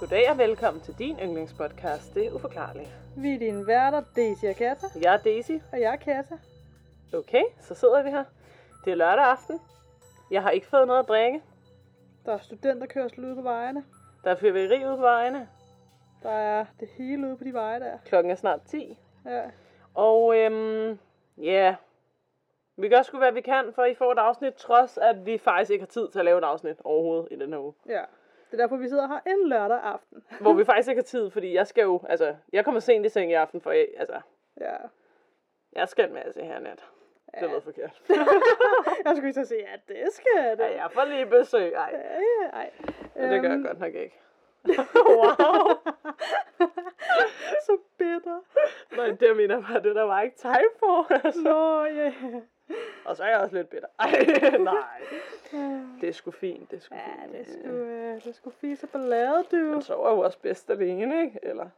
Goddag og velkommen til din yndlingspodcast, Det Uforklarlige. Vi er dine værter, Daisy og Katta. Jeg er Daisy. Og jeg er Katta. Okay, så sidder vi her. Det er lørdag aften. Jeg har ikke fået noget at drikke. Der er studenterkørsel ude på vejene. Der er fyrværkeri ude på vejene. Der er det hele ude på de veje der. Klokken er snart 10. Ja. Og vi gør sgu hvad vi kan, for I får et afsnit, trods at vi faktisk ikke har tid til at lave et afsnit overhovedet i den her uge. Ja. Det er derfor, vi sidder her en lørdag aften. Hvor vi faktisk ikke har tid, fordi jeg skal jo, altså, jeg kommer sent i seng i aften, for jeg skal en masse her nat. Ja. Det er noget forkert. Jeg skulle ikke så sige, at det skal det. Ej, jeg får lige besøg. Ej. Men det gør jeg godt nok ikke. Wow. Så bitter. Nej, det mener bare det, der var ikke time for. Altså. Nå, ja. Yeah. Og så er jeg også lidt bitter. Nej. Det er sgu fint, det er sgu fint. Det er sgu fint, så ballade, du. Men sover jo også bedst alene, ikke? Eller?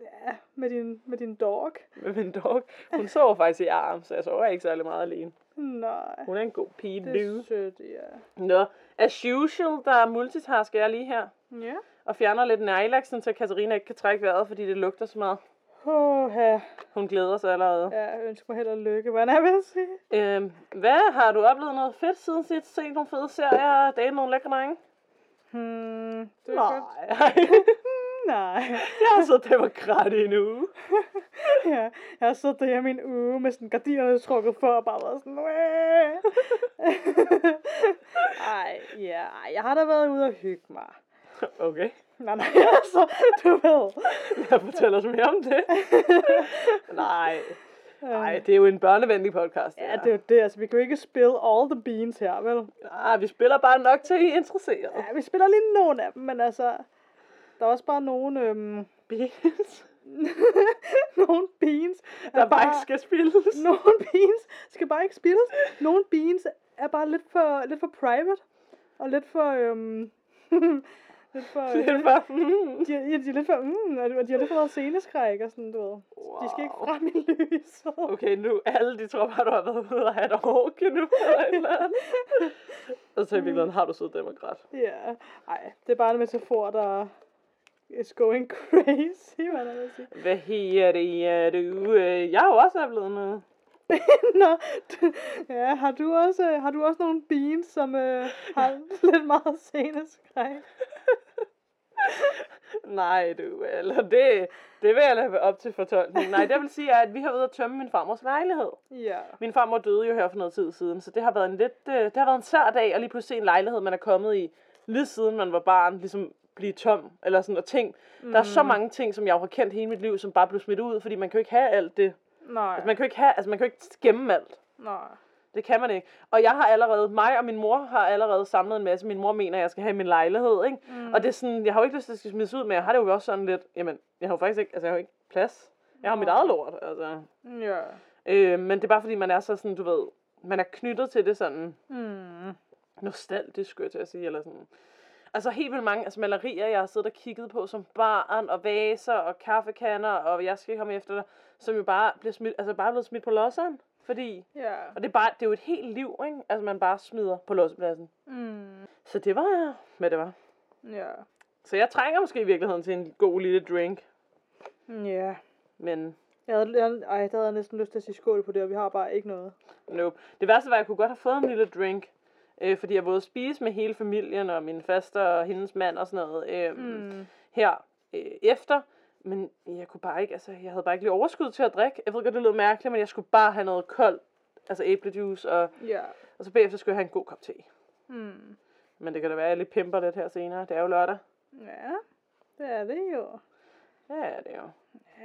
Ja, med din dog. Med min dog. Hun sover faktisk i arm, så jeg sover ikke særlig meget alene. Nej. Hun er en god pige, du. Det er sødt, ja. Nå, as usual, der multitasker jeg lige her. Ja. Og fjerner lidt nærlaksen, så Katarina ikke kan trække vejret, fordi det lugter så meget. Oha. Hun glæder sig allerede. Ja, jeg ønsker mig held og lykke, hvad jeg vil sige. Hvad har du oplevet noget fedt siden sidst? Set nogle fede serier og datet nogle lækre drenge? Nej. Jeg har siddet demokrat i en uge. Ja, jeg har siddet derhjemme i en uge med sådan gardinerne trukket på og bare været sådan... Jeg har da været ude og hygge mig. Okay. Nej, altså, du ved. Jeg fortæller mere om det. Nej, det er jo en børnevenlig podcast. Ja, det er jo det. Altså, vi kan jo ikke spille all the beans her, vel? Nej, vi spiller bare nok til, I er interesseret. Ja, vi spiller lige nogle af dem, men altså... Der er også bare nogle... Beans? Nogle beans... Der bare ikke skal spilles. Nogle beans skal bare ikke spilles. Nogle beans er bare lidt for private. Og lidt for... De har lidt for været sceneskræk og sådan, du ved. Wow. De skal ikke frem i lyset. Okay, nu alle de tror bare, du har været ude og have et orke nu. Og så i virkeligheden har du siddet demokrat. Ja, nej, det er bare en metafor, der is going crazy, hvad der vil sige. Hvad her er du? Jeg har jo også oplevet noget. Nå, ja, har du også nogle beans, som har lidt meget sceneskræk? Nej, du, eller det vil jeg lade op til fortolkning. Nej, det vil sige, at vi har været at tømme min farmors lejlighed. Ja. Min farmor døde jo her for noget tid siden, så det har været en lidt, det har været en sær dag at lige pludselig se en lejlighed, man er kommet i, lige siden man var barn, ligesom blive tom, eller sådan, og ting. Der er så mange ting, som jeg har kendt hele mit liv, som bare blev smidt ud, fordi man kan jo ikke have alt det. Nej. Altså, man kan jo ikke skemme alt. Nej. Det kan man ikke. Og mig og min mor har allerede samlet en masse. Min mor mener, at jeg skal have min lejlighed, ikke? Mm. Og det er sådan, jeg har jo ikke lyst til at smides ud, men jeg har det jo også sådan lidt, jamen, jeg har jo faktisk ikke, altså jeg har jo ikke plads. Jeg har mit eget lort, altså. Ja. Men det er bare fordi, man er så sådan, du ved, man er knyttet til det sådan, nostalgisk, skulle jeg til at sige, eller sådan. Altså helt vildt mange malerier, jeg har siddet og kigget på som barn, og vaser, og kaffekanner, og jeg skal komme efter dig, som jo bare bliver smidt, altså bare blevet smidt på losseren, fordi, og det er jo et helt liv, ikke? Altså man bare smider på lossepladsen. Mm. Så det var, hvad det var. Ja. Så jeg trænger måske i virkeligheden til en god lille drink. Ja. Men... der havde jeg næsten lyst til at sige skål på det, og vi har bare ikke noget. Nope. Det værste var, jeg kunne godt have fået en lille drink, fordi jeg både spise med hele familien og min faster og hendes mand og sådan noget her efter. Men jeg kunne bare ikke, altså jeg havde bare ikke lige overskud til at drikke. Jeg ved godt, det lød mærkeligt, men jeg skulle bare have noget koldt, altså æblejuice, og så bagefter skulle jeg have en god kop te. Mm. Men det kan da være, at jeg lige pimper lidt her senere. Det er jo lørdag. Ja, det er det jo. Ja.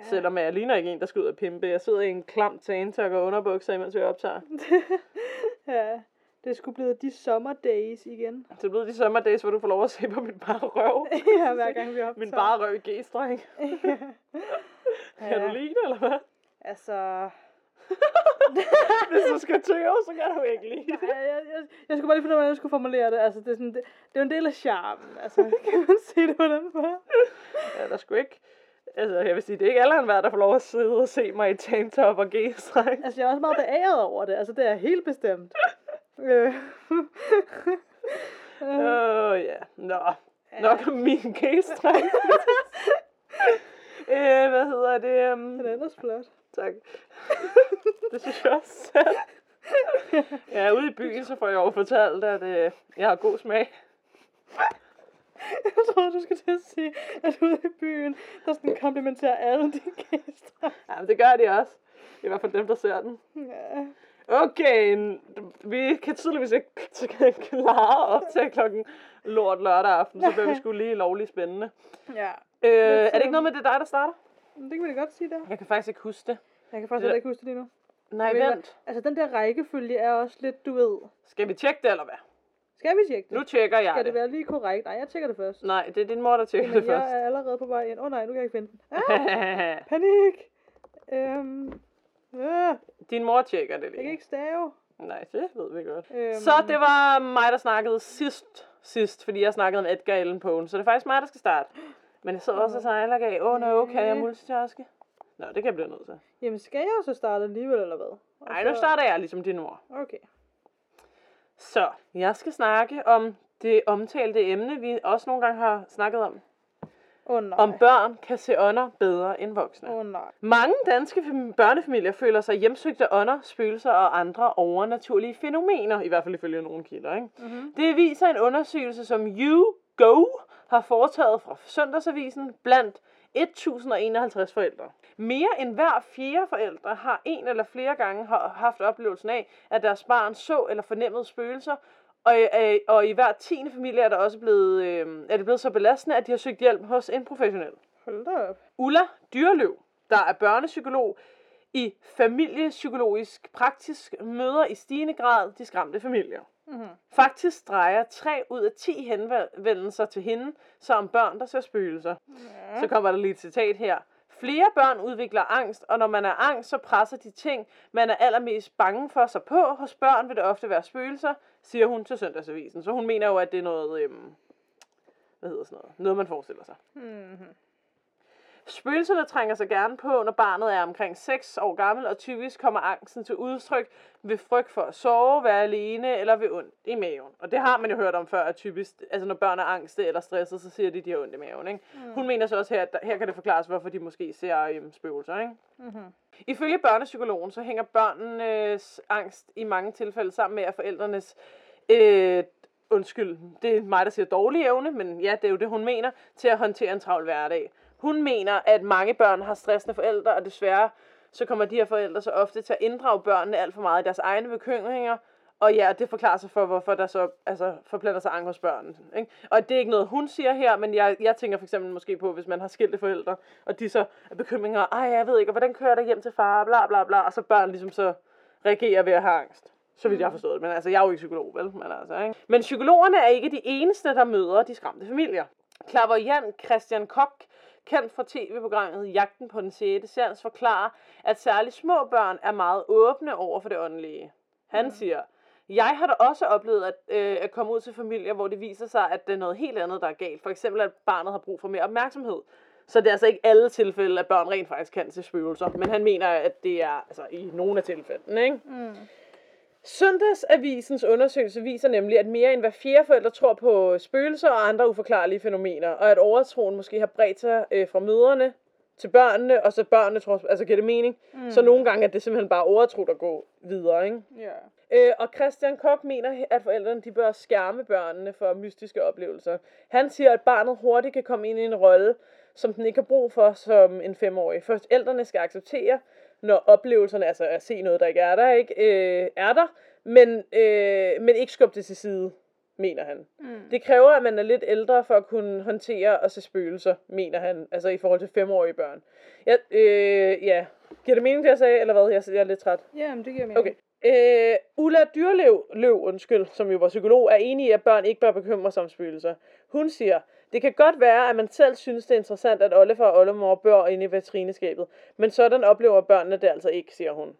Selvom jeg ligner ikke en, der skal ud og pimpe. Jeg sidder i en klam tanktop og underbukser, mens jeg optager. Ja. Det skulle blive de sommerdays igen. Det blev de sommerdays, hvor du får lov at se på min bare røv. Ja, hver gang vi optager. Min bare røv i g-streng. Kan du lide det, eller hvad? Altså... Hvis du skal tøve, så kan du ikke lide det. Nej, jeg skulle bare lige finde ud af, hvordan jeg skulle formulere det. Altså, det er sådan, det er en del af charmen. Altså, kan man sige det på den måde? Ja, der skulle ikke... Altså, jeg vil sige, det er ikke alle enhver, der får lov at sidde og se mig i tanktop og g-streng. Altså, jeg er også meget beæret over det. Altså, det er helt bestemt. Nå, Nok om min case-træk. Hvad hedder det? Den er ellers flot. Tak. Det synes jeg også selv. Ja, ude i byen, så får jeg jo fortalt, at jeg har god smag. Jeg tror, du skal til at sige, at ude i byen, der sådan komplimenterer alle de gæster. Ja, men det gør de også. Det er i hvert fald dem, der ser den. Ja. Okay, vi kan tydeligvis ikke klare op til klokken lort lørdag aften, så bliver vi sgu lige lovligt spændende. Ja. Er det ikke noget med, det dig, der starter? Det kan vi da godt sige der. Jeg kan faktisk ikke huske det. Jeg kan faktisk ikke huske det lige nu. Nej, vent. Altså, den der rækkefølge er også lidt, du ved... Skal vi tjekke det, eller hvad? Skal vi tjekke det? Nu tjekker jeg det. Skal det være lige korrekt? Nej, jeg tjekker det først. Nej, det er din mor, der tjekker det først. Jeg er allerede på vej ind. Åh nej, nu kan jeg ikke finde den. Ah, panik! Din mor tjekker det lige. Jeg kan ikke stave. Nej, det ved vi godt. Så det var mig, der snakkede sidst, fordi jeg snakkede om Edgar Allen Poe. Så det er faktisk mig, der skal starte. Men jeg sidder også og sejler af. Kan jeg multitaske? Nå, det kan jeg blive nødt til. Jamen, skal jeg så starte alligevel, eller hvad? Nej, nu starter jeg ligesom din mor. Okay. Så, jeg skal snakke om det omtalte emne, vi også nogle gange har snakket om. Nej. Om børn kan se ånder bedre end voksne. Nej. Mange danske børnefamilier føler sig hjemsøgt af ånder, spøgelser og andre overnaturlige fænomener, i hvert fald ifølge nogle kilder, ikke? Mm-hmm. Det viser en undersøgelse, som YouGov har foretaget fra Søndagsavisen blandt 1051 forældre. Mere end hver fjerde forældre har en eller flere gange haft oplevelsen af, at deres barn så eller fornemmede spøgelser, og i hver 10. familie er der også blevet så belastende, at de har søgt hjælp hos en professionel. Hold da op. Ulla Dyrløv, der er børnepsykolog i familiepsykologisk praksis, møder i stigende grad de skræmte familier. Mm-hmm. Faktisk drejer 3 ud af 10 henvendelser til hende sig om børn, der ser spøgelser. Yeah. Så kommer der lige et citat her. Flere børn udvikler angst, og når man er angst, så presser de ting, man er allermest bange for sig på. Hos børn vil det ofte være spøgelser, siger hun til Søndagsavisen. Så hun mener jo, at det er noget, noget man forestiller sig. Mm-hmm. Spøgelserne trænger sig gerne på, når barnet er omkring 6 år gammel, og typisk kommer angsten til udtryk ved frygt for at sove, være alene eller ved ondt i maven. Og det har man jo hørt om før, at typisk, altså når børn er angste eller stresset, så siger de, at de har ondt i maven. Ikke? Mm. Hun mener så også her, at her kan det forklares, hvorfor de måske ser spøgelser. Ikke? Mm-hmm. Ifølge børnepsykologen, så hænger børnenes angst i mange tilfælde sammen med, at forældrenes... det er mig, der siger dårlig evne, men ja, det er jo det, hun mener, til at håndtere en travl hverdag. Hun mener, at mange børn har stressende forældre, og desværre så kommer de her forældre så ofte til at inddrage børnene alt for meget i deres egne bekymringer, og ja, det forklarer sig for, hvorfor der så forplanter sig angst hos børnene. Ikke? Og det er ikke noget, hun siger her, men jeg tænker for eksempel måske på, hvis man har skilte forældre, og de så er bekymringer, jeg ved ikke, hvordan kører der hjem til far, bla bla bla, og så børn ligesom så reagerer ved at have angst. Så vidt jeg har forstået det, men altså, jeg er jo ikke psykolog, vel? Men, altså, ikke? Men psykologerne er ikke de eneste, der møder de skræmte familier. Clairvoyant Christian Kok, kendt fra tv-programmet Jagten på den sæde, forklarer, at særligt små børn er meget åbne over for det åndelige. Han siger, jeg har da også oplevet at komme ud til familier, hvor det viser sig, at det er noget helt andet, der er galt. For eksempel, at barnet har brug for mere opmærksomhed. Så det er altså ikke alle tilfælde, at børn rent faktisk kan se spøgelser. Men han mener, at det er altså, i nogle af tilfældene, ikke? Mm. Søndagsavisens undersøgelse viser nemlig, at mere end hver fjerde forældre tror på spøgelser og andre uforklarlige fænomener, og at overtroen måske har bredt sig fra mødrene til børnene, og så børnene tror, altså giver det mening. Mm. Så nogle gange er det simpelthen bare overtro, der går videre, ikke? Yeah. Og Christian Kok mener, at forældrene de bør skærme børnene for mystiske oplevelser. Han siger, at barnet hurtigt kan komme ind i en rolle, som den ikke har brug for som en 5-årig. Forældrene skal acceptere, når oplevelserne, altså at se noget, der ikke er der, men ikke skubbe det til side, mener han. Mm. Det kræver, at man er lidt ældre for at kunne håndtere og se spøgelser, mener han, altså i forhold til 5-årige børn. Ja. Giver det mening, det jeg sagde, eller hvad? Jeg er lidt træt. Ja, men det giver mening. Okay. Ulla Dyrløv, som jo var psykolog, er enig i, at børn ikke bør bekymre sig om spøgelser. Hun siger, det kan godt være, at man selv synes, det er interessant, at oldefar og oldemor bør ind i vitrineskabet, men sådan oplever børnene det altså ikke, siger hun.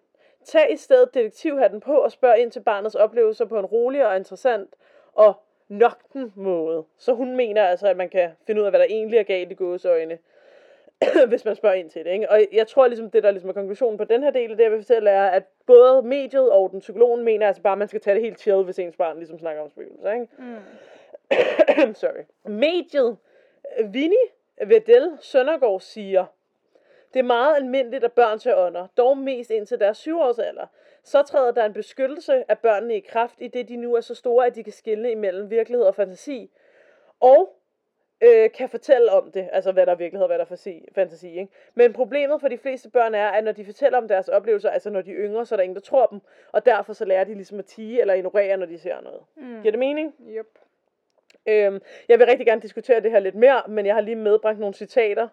Tag i stedet detektivhatten på og spørg ind til barnets oplevelser på en rolig og interessant og nøgten måde. Så hun mener altså, at man kan finde ud af, hvad der egentlig er galt i gåseøjne, hvis man spørger ind til det, ikke? Og jeg tror ligesom, det der ligesom er konklusionen på den her del, det jeg vil fortælle er, at både mediet og den psykologen mener altså bare, at man skal tage det helt chill, hvis ens barn ligesom snakker om spøgelser, ikke? Mm. Sorry. Mediet Vinnie Vedel Søndergaard siger, det er meget almindeligt, at børn tager ånder, dog mest indtil deres 7-årsalder. Så træder der en beskyttelse af børnene i kraft, i det de nu er så store, at de kan skelne imellem virkelighed og fantasi. Og kan fortælle om det, altså hvad der er virkelighed og hvad der er fantasi, ikke? Men problemet for de fleste børn er, at når de fortæller om deres oplevelser, altså når de er yngre, så er der ingen, der tror dem. Og derfor så lærer de ligesom at tie eller ignorere, når de ser noget. Mm. Giver det mening? Yep. Jeg vil rigtig gerne diskutere det her lidt mere, men jeg har lige medbragt nogle citater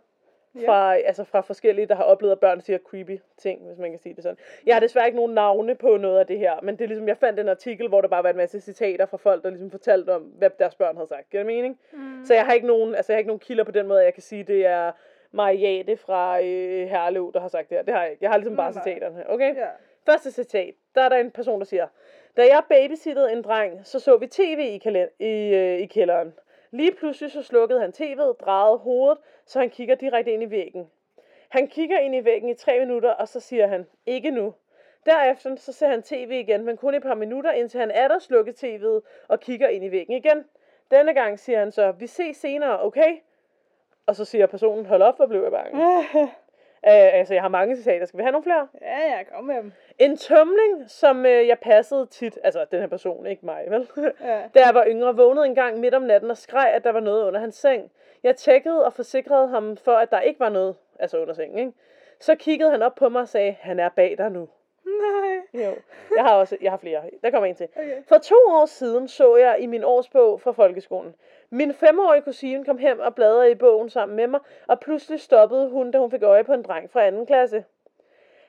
fra, altså fra forskellige, der har oplevet, at børn siger creepy ting, hvis man kan sige det sådan. Jeg har desværre ikke nogen navne på noget af det her, men det er ligesom, jeg fandt en artikel, hvor der bare var en masse citater fra folk, der ligesom fortalte om, hvad deres børn havde sagt. Giver det mening? Mm. Så jeg har ikke nogen, altså jeg har ikke nogen kilder på den måde, at jeg kan sige, det er Mariette fra Herlev, der har sagt det her. Det har jeg ikke. Jeg har ligesom bare citaterne. Okay? Yeah. Første citat. Der er der en person, der siger, da jeg babysittede en dreng, så vi tv i kælderen. Lige pludselig så slukkede han tv'et, drejede hovedet, så han kigger direkte ind i væggen. Han kigger ind i væggen i 3 minutter, og så siger han, ikke nu. Derefter så ser han tv igen, men kun et par minutter, indtil han atter slukker tv'et og kigger ind i væggen igen. Denne gang siger han så, vi ses senere, okay? Og så siger personen, hold op, hvor blev jeg bange. Altså, jeg har mange citater. Skal vi have nogle flere? Ja, jeg kom med dem. En tømling, som jeg passede tit, altså den her person, ikke mig, vel? Ja. Da jeg var yngre, vågnede en gang midt om natten og skreg, at der var noget under hans seng. Jeg tjekkede og forsikrede ham for, at der ikke var noget, altså under sengen, ikke? Så kiggede han op på mig og sagde, han er bag dig nu. Nej. Jo, jeg har flere. Der kommer en til. Okay. For 2 år siden så jeg i min årsbog fra folkeskolen. Min 5-årige kusine kom hjem og bladrede i bogen sammen med mig, og pludselig stoppede hun, da hun fik øje på en dreng fra 2. klasse.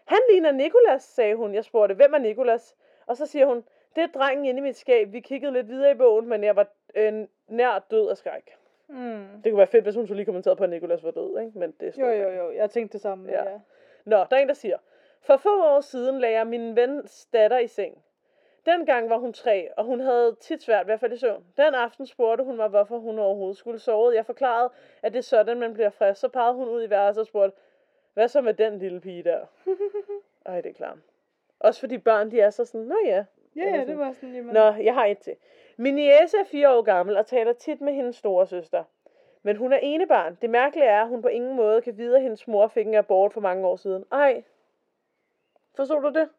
Han ligner Nikolas, sagde hun. Jeg spurgte, hvem er Nikolas? Og så siger hun, det er drengen inde i mit skab. Vi kiggede lidt videre i bogen, men jeg var nær død af skræk. Mm. Det kunne være fedt, hvis hun så lige kommenterede på, at Nikolas var død, ikke? Men det står jo. Jeg tænkte det samme. Ja. Ja. Nå, der er en, der siger, for få år siden lagde jeg min vens datter i seng. Dengang var hun 3, og hun havde tit svært ved at falde i søvn. Den aften spurgte hun mig, hvorfor hun overhovedet skulle sove. Jeg forklarede, at det er sådan, man bliver frisk. Så pegede hun ud i værelset og spurgte, hvad så med den lille pige der? Ej, det er klart. Også fordi børn, de er så sådan, nå ja. Ja, det var sådan, jamen. Nå, jeg har et til. Min niece er 4 år gammel og taler tit med hendes store søster. Men hun er enebarn. Det mærkelige er, at hun på ingen måde kan vide, at hendes mor fik en abort for mange år siden. Ej. Forstod du det?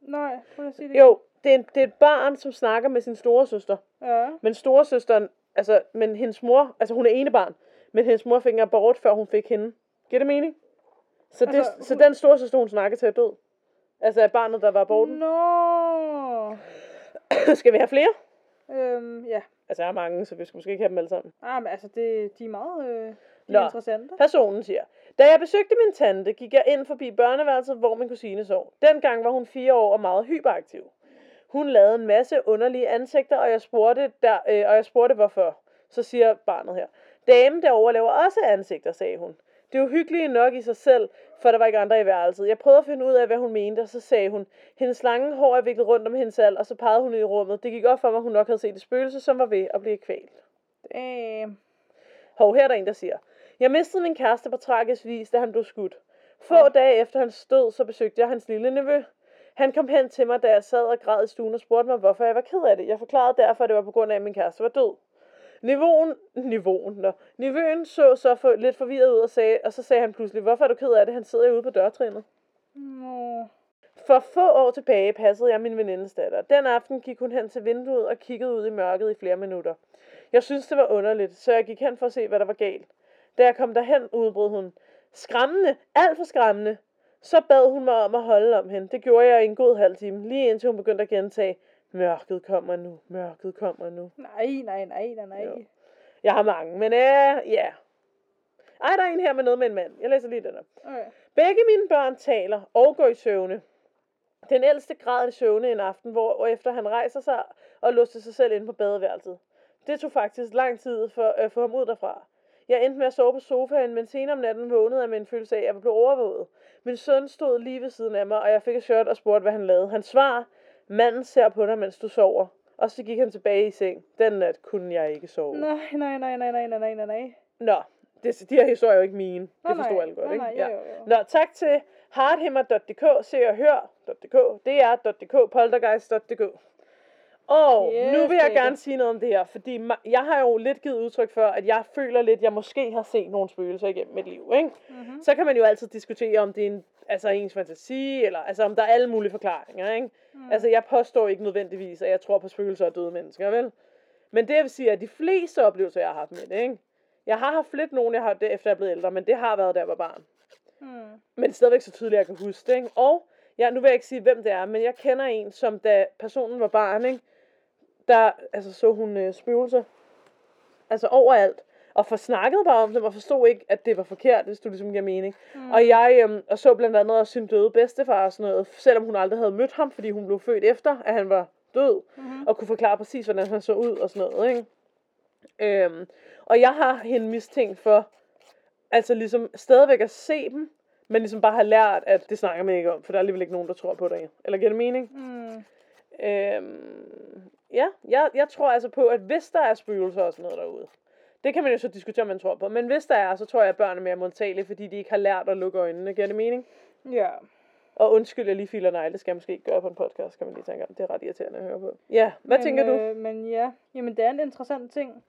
Nej, prøv at sige det. Jo, det er et barn, som snakker med sin storesøster. Ja. Men storesøsteren, altså, men hendes mor, altså hun er enebarn, men hendes mor fik en abort, før hun fik hende. Giver det mening? Så, altså, så den storesøster, hun snakker til, er død. Altså af barnet, der var aborten. Nå. Skal vi have flere? Ja. Altså jeg har mange, så vi skal måske ikke have dem alle sammen. Ah, men altså, de er meget... Nå, personen siger, da jeg besøgte min tante, gik jeg ind forbi børneværelset, hvor min kusine sov. Dengang var hun 4 år og meget hyperaktiv. Hun lavede en masse underlige ansigter, og jeg spurgte hvorfor. Så siger barnet her, damen derovre laver også ansigter, sagde hun. Det er uhyggeligt nok i sig selv, for der var ikke andre i værelset. Jeg prøvede at finde ud af, hvad hun mente, og så sagde hun, hendes lange hår er viklet rundt om hendes hals, og så pegede hun i rummet. Det gik op for mig, hun nok havde set et spøgelse, som var ved at blive kvalt. Hov, her er der en, der siger, jeg mistede min kæreste på tragisk vis, da han blev skudt. Få dage efter hans død, så besøgte jeg hans lille nevø. Han kom hen til mig, da jeg sad og græd i stuen og spurgte mig, hvorfor jeg var ked af det. Jeg forklarede derfor, at det var på grund af, at min kæreste var død. Nevøen så lidt forvirret ud og så sagde han pludselig, hvorfor er du ked af det? Han sidder jo ude på dørtrinnet. Mm. For få år tilbage passede jeg min venindes datter. Den aften gik hun hen til vinduet og kiggede ud i mørket i flere minutter. Jeg synes, det var underligt, så jeg gik hen for at se, hvad der var galt. Da jeg kom derhen, udbrød hun, skræmmende, alt for skræmmende. Så bad hun mig om at holde om hende. Det gjorde jeg i en god halv time, lige indtil hun begyndte at gentage, mørket kommer nu, mørket kommer nu. Nej. Jo. Jeg har mange, men ja. Ej, der er en her med noget med en mand. Jeg læser lige den op. Okay. Begge mine børn taler og går i søvne. Den ældste græd i søvne en aften, hvorefter han rejser sig og låste sig selv ind på badeværelset. Det tog faktisk lang tid for at få ham ud derfra. Jeg endte med at sove på sofaen, men senere om natten vågnede jeg med en følelse af, at jeg blev overvåget. Min søn stod lige ved siden af mig, og jeg fik et chok og spurgte, hvad han lavede. Han svarer, manden ser på dig, mens du sover. Og så gik han tilbage i seng. Den nat kunne jeg ikke sove. Nej. Nå, de her historier er jo ikke mine. Det forstår alle godt, ikke? Nej. Nå, tak til hardhammer.dk, se og hør.dk, dr.dk, poltergeist.dk. Nu vil jeg gerne sige noget om det her, fordi jeg har jo lidt givet udtryk for, at jeg føler lidt, at jeg måske har set nogle spøgelser igennem mit liv, ikke? Mm-hmm. Så kan man jo altid diskutere, om det er en, altså ens fantasi, eller altså om der er alle mulige forklaringer, ikke? Mm. Altså jeg påstår ikke nødvendigvis, at jeg tror på spøgelser og døde mennesker, vel? Men det vil sige, at de fleste oplevelser, jeg har haft med det, ikke? Jeg har haft lidt nogen, jeg har det, efter jeg er blevet ældre, men det har været, da jeg var barn. Mm. Men stadigvæk så tydeligt, jeg kan huske det, ikke? Og ja, nu vil jeg ikke sige, hvem det er, men jeg kender en, som da personen var barn, ikke? Der altså, så hun spøgelser, altså overalt, og forsnakkede bare om dem, og forstod ikke, at det var forkert, hvis du ligesom giver mening. Mm. Og jeg og så blandt andet også sin døde bedstefar og sådan noget, selvom hun aldrig havde mødt ham, fordi hun blev født efter, at han var død, mm-hmm. og kunne forklare præcis, hvordan han så ud og sådan noget, ikke? Og jeg har hende mistænkt for, altså ligesom stadigvæk at se dem, men ligesom bare har lært, at det snakker man ikke om, for der er alligevel ikke nogen, der tror på det. Eller giver det mening? Mm. Ja, jeg tror altså på, at hvis der er spøgelser og sådan noget derude, det kan man jo så diskutere, om man tror på, men hvis der er, så tror jeg, at børn er mere modtagelige, fordi de ikke har lært at lukke øjnene. Giver det mening? Ja. Og undskyld, jeg lige filer nej, det skal jeg måske ikke gøre på en podcast, kan man lige tænke om. Det er ret irriterende at høre på. Ja, hvad tænker du? Men ja, jamen det er en interessant ting,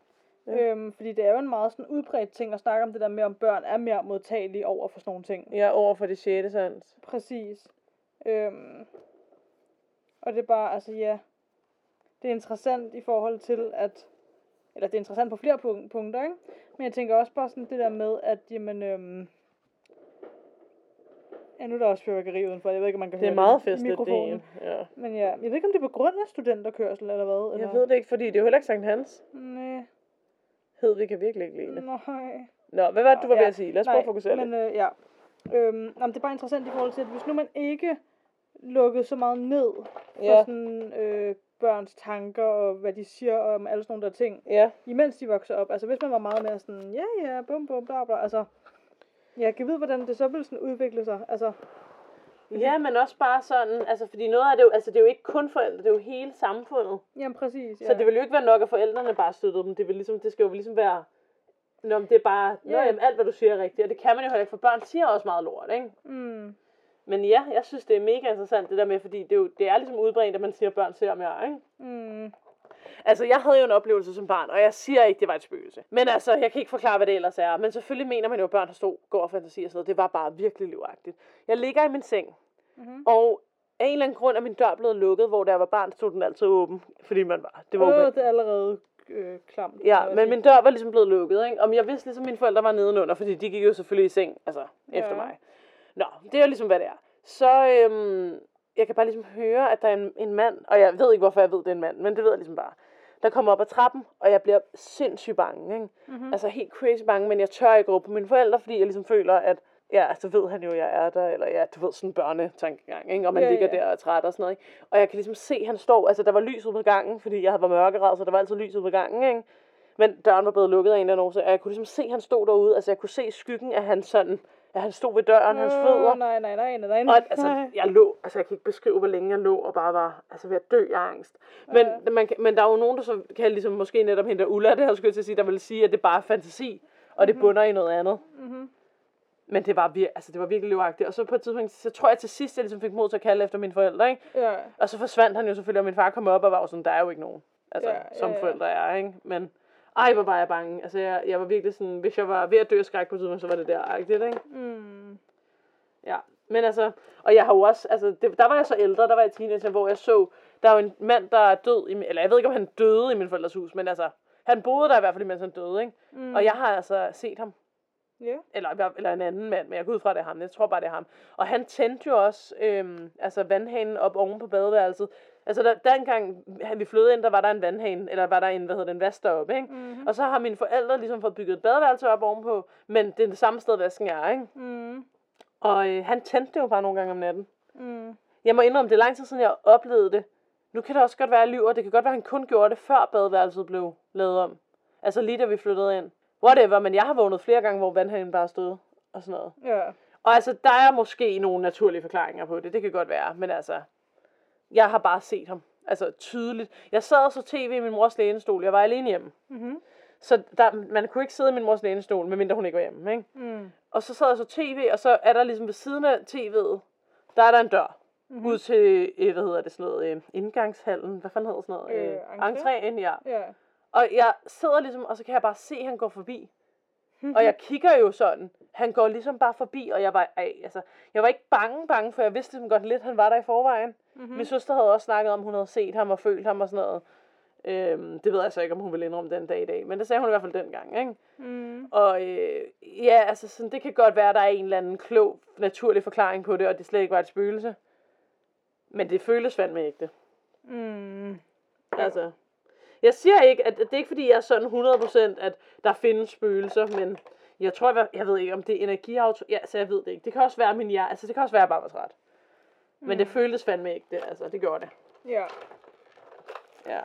fordi det er jo en meget sådan udbredt ting at snakke om det der med, om børn er mere modtagelige over for sådan nogle ting. Ja, over for det sjette sans. Præcis. Og det er bare, altså ja, det er interessant i forhold til at, eller det er interessant på flere punkter, ikke? Men jeg tænker også bare sådan det der med, at jamen, ja, nu er der også fyrværkeri udenfor, jeg ved ikke, om man kan høre det. Det er meget festligt, det ja. Men ja, jeg ved ikke, om det er på grund af studenterkørsel eller hvad. Eller? Jeg ved det ikke, fordi det er jo heller ikke Sankt Hans. Nej. Hedvig kan virkelig ikke lide det. Nej. Nå, hvad var det, du var ved at sige? Lad os prøve at fokusere lidt. Men ja, det er bare interessant i forhold til, at hvis nu man ikke lukkede så meget ned for sådan børns tanker og hvad de siger om alle sådan nogle der ting, imens de vokser op. Altså hvis man var meget mere sådan, bum bum bla bla, altså jeg kan vide, hvordan det så ville sådan udvikle sig, altså. Ja, men også bare sådan, altså fordi noget af det jo, altså det er jo ikke kun forældre, det er jo hele samfundet. Jamen præcis, ja. Så det vil jo ikke være nok, at forældrene bare støttede dem, det vil ligesom, det skal jo ligesom være, når det er bare, alt hvad du siger er rigtigt, og det kan man jo heller ikke, for børn siger også meget lort, ikke? Mm. Men ja, jeg synes, det er mega interessant det der med, fordi det er ligesom udbredt, at man siger, at børn ser mere, ikke? Mm. Altså, jeg havde jo en oplevelse som barn, og jeg siger ikke, det var et spøgelse. Men altså, jeg kan ikke forklare, hvad det ellers er. Men selvfølgelig mener man jo, at børn har stor gård og fantasi og sådan noget. Det var bare virkelig livagtigt. Jeg ligger i min seng, og af en eller anden grund er min dør blevet lukket, hvor da jeg var barn, stod den altid åben, fordi man var. Det var åbent. Det er allerede klamt. Ja, men min dør var ligesom blevet lukket, ikke? Og jeg vidste ligesom, at mine forældre var nedenunder, fordi de gik jo selvfølgelig i seng, altså, efter mig. Nå, det er jo ligesom, hvad det er. Så jeg kan bare ligesom høre, at der er en mand, og jeg ved ikke, hvorfor jeg ved, det er en mand, men det ved jeg ligesom bare, der kommer op ad trappen, og jeg bliver sindssygt bange, ikke? Mm-hmm. Altså helt crazy bange, men jeg tør ikke råbe på mine forældre, fordi jeg ligesom føler, at så ved han jo, jeg er der, eller du ved, sådan en børnetankegang, ikke? Og man ligger der og er træt og sådan noget, ikke? Og jeg kan ligesom se, han står, altså der var lys ude på gangen, fordi jeg var mørkeret, så der var altid lys ude på gangen, ikke? Men døren var blevet lukket af en eller anden, så jeg kunne ligesom se, han stod derude, altså jeg kunne se skyggen af han sådan. At han stod ved døren, hans fødder. Nej. Og altså, jeg lå, altså jeg kan ikke beskrive, hvor længe jeg lå, og bare var altså, ved at dø af angst. Men, men der er jo nogen, der så kan ligesom, måske netop hente Ulla, det her skulle jeg til at sige, der vil sige, at det bare er fantasi, og det bunder i noget andet. Mm-hmm. Men det var, det var virkelig livagtigt. Og så på et tidspunkt, så tror jeg til sidst, jeg ligesom fik mod til at kalde efter mine forældre, ikke? Ja. Og så forsvandt han jo selvfølgelig, og min far kom op og var sådan, der er jo ikke nogen, altså som forældre er, ikke? Men ej, hvor var jeg bange. Altså, jeg var virkelig sådan, hvis jeg var ved at dø af skræk på tidspunkt, så var det der, ikke? Mm. Ja, men altså, og jeg har jo også, altså, der var jeg så ældre, der var jeg teenager, hvor jeg så, der er jo en mand, der er død, eller jeg ved ikke, om han døde i min forældres hus, men altså, han boede der i hvert fald, mens han døde, ikke? Mm. Og jeg har altså set ham. Ja. Yeah. Eller en anden mand, men jeg går ud fra, det er ham. Jeg tror bare, det er ham. Og han tændte jo også, vandhanen op oven på badeværelset. Altså, dengang vi flød ind, der var der en vandhane, eller var der en, en vask deroppe, ikke? Mm-hmm. Og så har mine forældre ligesom fået bygget et badeværelse op ovenpå, men det er det samme sted, vasken er, ikke? Mm. Og han tændte det jo bare nogle gange om natten. Mm. Jeg må indrømme, det er lang tid siden, jeg oplevede det. Nu kan det også godt være, at jeg lyver. Det kan godt være, han kun gjorde det, før badeværelset blev lavet om. Altså, lige da vi flyttede ind. Whatever, men jeg har vågnet flere gange, hvor vandhanen bare stod og sådan noget. Ja. Og altså, der er måske nogle naturlige forklaringer på det. Det kan godt være, men altså, jeg har bare set ham, altså tydeligt. Jeg sad og så tv i min mors lænestol, jeg var alene hjemme. Mm-hmm. Så man kunne ikke sidde i min mors lænestol, medmindre hun ikke var hjemme, ikke? Mm. Og så sad jeg så tv, og så er der ligesom ved siden af tv'et, der er der en dør. ud til, indgangshallen, hvad fanden hedder sådan noget? Entréen, ja. Yeah. Og jeg sidder ligesom, og så kan jeg bare se, at han går forbi. Og jeg kigger jo sådan, han går ligesom bare forbi, og jeg var, jeg var ikke bange, for jeg vidste ligesom godt lidt, han var der i forvejen. Mm-hmm. Min søster havde også snakket om, hun havde set ham og følt ham og sådan noget. Det ved jeg så ikke, om hun vil indrømme den dag i dag, men det sagde hun i hvert fald dengang, ikke? Mm. Og sådan, det kan godt være, at der er en eller anden klog, naturlig forklaring på det, og det slet ikke var et spøgelse. Men det føles fandme ægte. Mm. Altså, jeg siger ikke, at det er ikke fordi, jeg er sådan 100%, at der findes spøgelser, men jeg tror, jeg ved ikke, om det er energiauto. Ja, så jeg ved det ikke. Det kan også være, min altså det kan også være, bare var ret. Men det føles fandme ægte, altså, det gjorde det. Ja. Ja.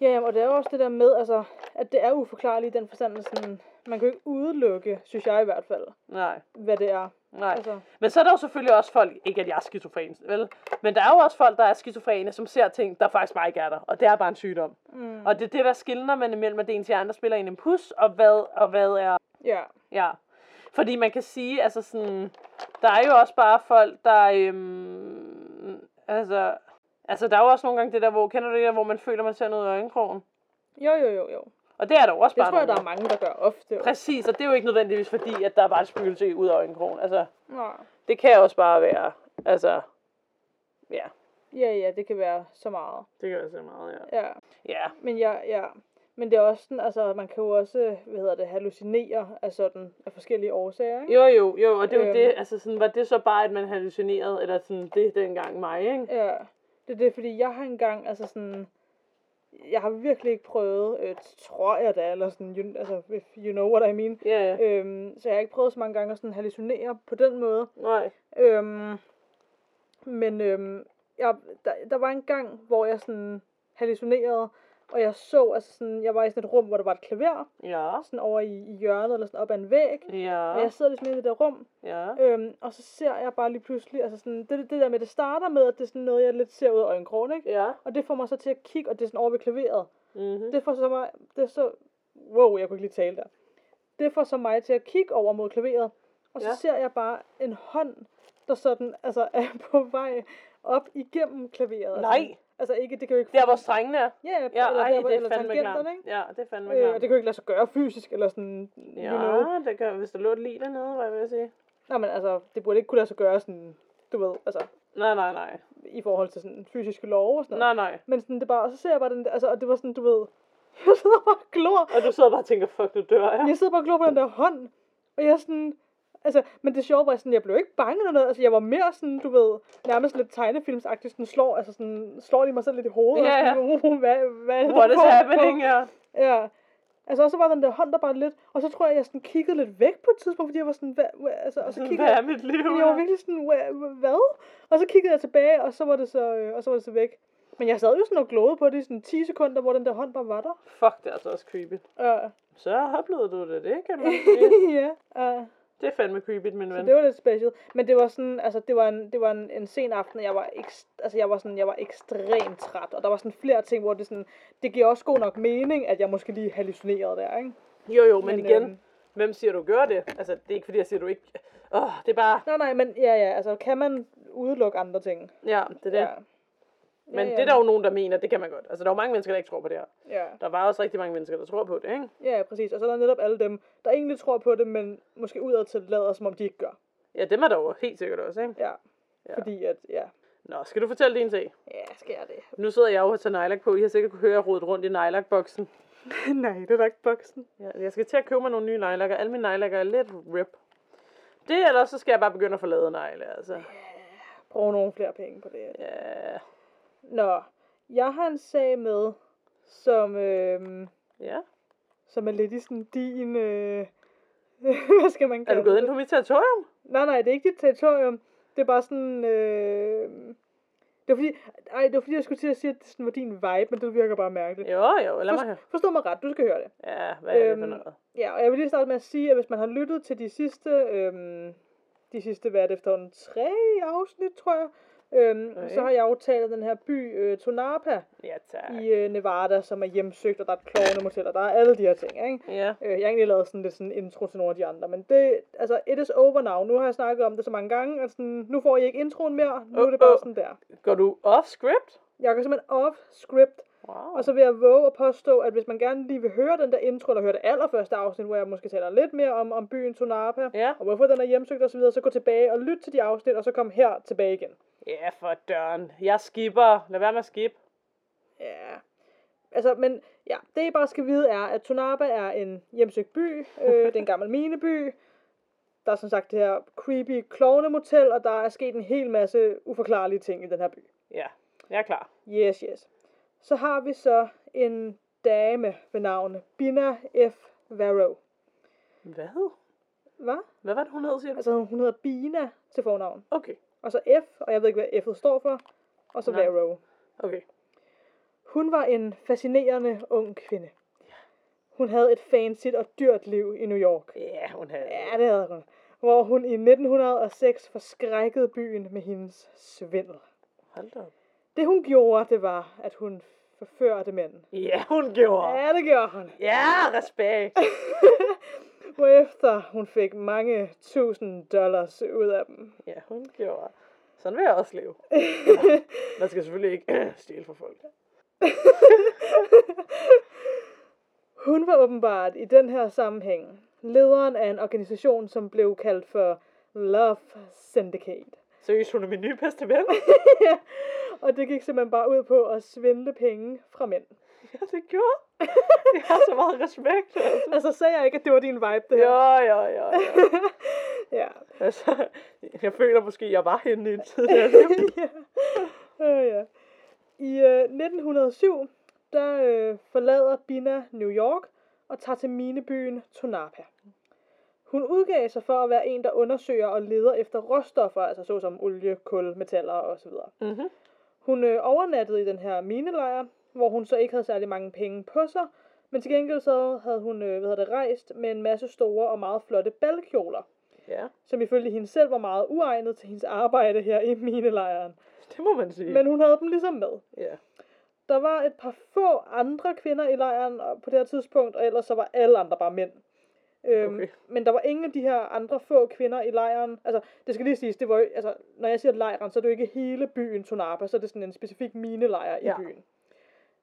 Ja, jamen, og det er jo også det der med, altså, at det er uforklarligt i den forstand, sådan, man kan jo ikke udelukke, synes jeg i hvert fald, nej, hvad det er. Nej, altså. Men så er der jo selvfølgelig også folk, ikke at jeg er skizofren, vel? Men der er jo også folk, der er skizofrene, som ser ting, der faktisk bare ikke er der, og det er bare en sygdom. Mm. Og det er der skiller man imellem, at det er en til andre spiller en impuls, og hvad er... Ja. Ja. Fordi man kan sige, altså sådan, der er jo også bare folk, der altså, der er jo også nogle gange det der, hvor, kender du det der, hvor man føler, man ser noget i øjenkrogen? Jo. Og det er der også bare. Det tror jeg, der er mange, der gør ofte. Præcis, og det er jo ikke nødvendigvis fordi, at der er bare et spøgelse ud af øjenkrogen. Altså, nej. Det kan også bare være, altså, ja. Ja, det kan være så meget. Det kan være så meget, ja. Ja. Men det er også sådan, altså, man kan jo også, hallucinere af sådan, af forskellige årsager, ikke? Jo, og det er jo det, altså sådan, var det så bare, at man hallucinerede, eller sådan, det dengang mig, ikke? Ja. Det er fordi, jeg har engang, altså sådan, jeg har virkelig ikke prøvet, tror jeg da, eller sådan, if you know what I mean. Yeah. Så jeg har ikke prøvet så mange gange at sådan hallucinere på den måde. Nej. Men der var en gang, hvor jeg sådan hallucinerede, og jeg så, altså sådan, jeg var i sådan et rum, hvor der var et klaver. Ja. Sådan over i hjørnet, eller sådan op ad en væg. Ja. Og jeg sidder ligesom i det der rum. Ja. Og så ser jeg bare lige pludselig, altså sådan, det der med, det starter med, at det er sådan noget, jeg lidt ser ud af øjenkrogen, ikke? Ja. Og det får mig så til at kigge, og det er sådan over ved klaveret. Mm-hmm. Det får så mig, jeg kunne ikke lige tale der. Det får så mig til at kigge over mod klaveret. Og så ser jeg bare en hånd, der sådan, altså er på vej op igennem klaveret. Nej! Altså. Altså ikke, det kan jo ikke... Der hvor strengene er. Det er fandme klart. Ja, det er fandme klart. Og det kan jo ikke lade sig gøre fysisk, eller sådan... Ja, det kan, hvis der lå et lig dernede, hvad vil jeg sige? Nej, men altså, det burde ikke kunne lade sig gøre sådan, du ved, altså... Nej. I forhold til sådan fysiske love og sådan noget. Nej. Men sådan, det bare... Og så ser jeg bare den der, altså, og det var sådan, du ved... Jeg sidder bare og glor. Og du sidder bare og tænker, fuck, du dør, ja. Jeg sidder bare og glor på den der hånd, og jeg sådan... Altså, men det sjove var sådan, jeg blev ikke bange eller noget. Altså, jeg var mere sådan, du ved, nærmest lidt tegnefilmsagtigt, sådan slår lige mig selv lidt i hovedet. Ja. Og sådan, what is happening, ja. Ja. Altså, og så var den der hånd, der bare lidt, og så tror jeg sådan kiggede lidt væk på et tidspunkt, fordi jeg var sådan, hvad er mit liv? Jeg var virkelig sådan, hvad? Og så kiggede jeg tilbage, og så var det så, væk. Men jeg sad jo sådan og glåede på det i sådan 10 sekunder, hvor den der hånd bare var der. Fuck, det er altså også creepy. Ja. Så oplevede du det, kan man sige. Ja. Det er fandme creepy, min ven. Så det var lidt special, men det var sådan, altså det var en sen aften, og jeg var ekstremt træt, og der var sådan flere ting, hvor det sådan, det giver også god nok mening, at jeg måske lige hallucinerede der, ikke? Jo, men igen, hvem siger du gør det? Altså det er ikke fordi jeg siger du ikke. Det er bare. Nej, men altså kan man udelukke andre ting? Ja, det der. Ja. Men det er der jo nogen, der mener, det kan man godt. Altså, der er jo mange mennesker, der ikke tror på det her. Ja. Der var også rigtig mange mennesker, der tror på det, ikke? Ja, præcis. Og så er der netop alle dem, der egentlig tror på det, men måske udadtil lader, som om de ikke gør. Ja, dem er der jo helt sikkert også, ikke? Ja. Fordi at, Nå, skal du fortælle din ting? Ja, skal jeg det. Nu sidder jeg jo og tager nejlak på. I har sikkert kunne høre, at jeg rodet rundt i nejlakboksen. Nej, det er ikke boksen. Ja, jeg skal til at købe mig nogle nye nejlakker. Alle mine nejlakker er lidt rip. Det, eller så skal jeg bare begynde at forlade negle, altså. Ja, bruge nogle flere penge på det. Ja. Nå, jeg har en sag med, som, som er lidt i sådan din, hvad skal man kalde? Er du gået ind på mit territorium? Nej, det er ikke dit territorium. Det er bare sådan, det var fordi, jeg skulle til at sige, at det sådan var din vibe, men det virker bare mærkeligt. Jo, lad mig høre. Forstå mig ret, du skal høre det. Ja, hvad er det for noget? Ja, og jeg vil lige starte med at sige, at hvis man har lyttet til de sidste, hvad er det, efterhånden 3 afsnit, tror jeg, Så har jeg aftalt den her by Tonopah i Nevada, som er hjemsøgt, og der er et klovnemotel, og der er alle de her ting, ikke? Yeah. Jeg har egentlig lavet sådan lidt sådan intro til nogle af de andre, men det, altså, it is over now. Nu har jeg snakket om det så mange gange, altså, nu får I ikke introen mere, nu er det bare sådan der. Går du off-script? Jeg går simpelthen off-script. Wow. Og så vil jeg våge at påstå, at hvis man gerne lige vil høre den der intro, eller høre det allerførste afsnit, hvor jeg måske taler lidt mere om byen Tonopah, og hvorfor den er hjemsøgt osv., så gå tilbage og lyt til de afsnit, og så kom her tilbage igen. Ja, for døren. Jeg skipper. Lad være med at skip. Ja. Altså, men ja, det I bare skal vide er, at Tonopah er en hjemsøgt by. Det er en gammel mineby. Der er som sagt det her creepy klovnemotel, og der er sket en hel masse uforklarlige ting i den her by. Ja, jeg er klar. Yes, yes. Så har vi så en dame ved navn Bina F. Varro. Hvad? Hvad? Hvad var det, hun hed, siger du? Altså, hun hedder Bina til fornavn. Okay. Og så F, og jeg ved ikke, hvad F'et står for, og så Varro. Okay. Hun var en fascinerende ung kvinde. Hun havde et fancy og dyrt liv i New York. Ja, hun havde. Ja, det havde hun. Hvor hun i 1906 forskrækkede byen med hendes svindel. Hold da op. Det hun gjorde, det var, at hun forførte mænden. Ja, hun gjorde. Ja, det gjorde hun. Ja, respekt. Hvorefter hun fik mange $1000 ud af dem. Ja, hun gjorde. Sådan vil jeg også leve. Man skal selvfølgelig ikke stjæle for folk. Hun var åbenbart i den her sammenhæng lederen af en organisation, som blev kaldt for Love Syndicate. Seriøst, hun er min nye bedste ven. Ja. Og det gik simpelthen bare ud på at svindle penge fra mænd. Ja, det gjorde. Jeg har så meget respekt. Altså, sagde jeg ikke, at det var din vibe, det her? Jo. Ja. Altså, jeg føler måske, at jeg var henne i en tid. Ja. I 1907, der forlader Bina New York og tager til minebyen Tonopah. Hun udgav sig for at være en, der undersøger og leder efter råstoffer, altså såsom olie, kul, metaller osv. Mm-hmm. Hun overnattede i den her minelejr, hvor hun så ikke havde særlig mange penge på sig, men til gengæld så havde hun rejst med en masse store og meget flotte balkjoler, som ifølge hende selv var meget uegnet til hendes arbejde her i minelejren. Det må man sige. Men hun havde dem ligesom med. Yeah. Der var et par få andre kvinder i lejren på det her tidspunkt, og ellers så var alle andre bare mænd. Okay. Men der var ingen af de her andre få kvinder i lejren. Altså, det skal lige siges, det var, altså, når jeg siger lejren, så er det jo ikke hele byen Tonopah, så er det sådan en specifik minelejr i byen.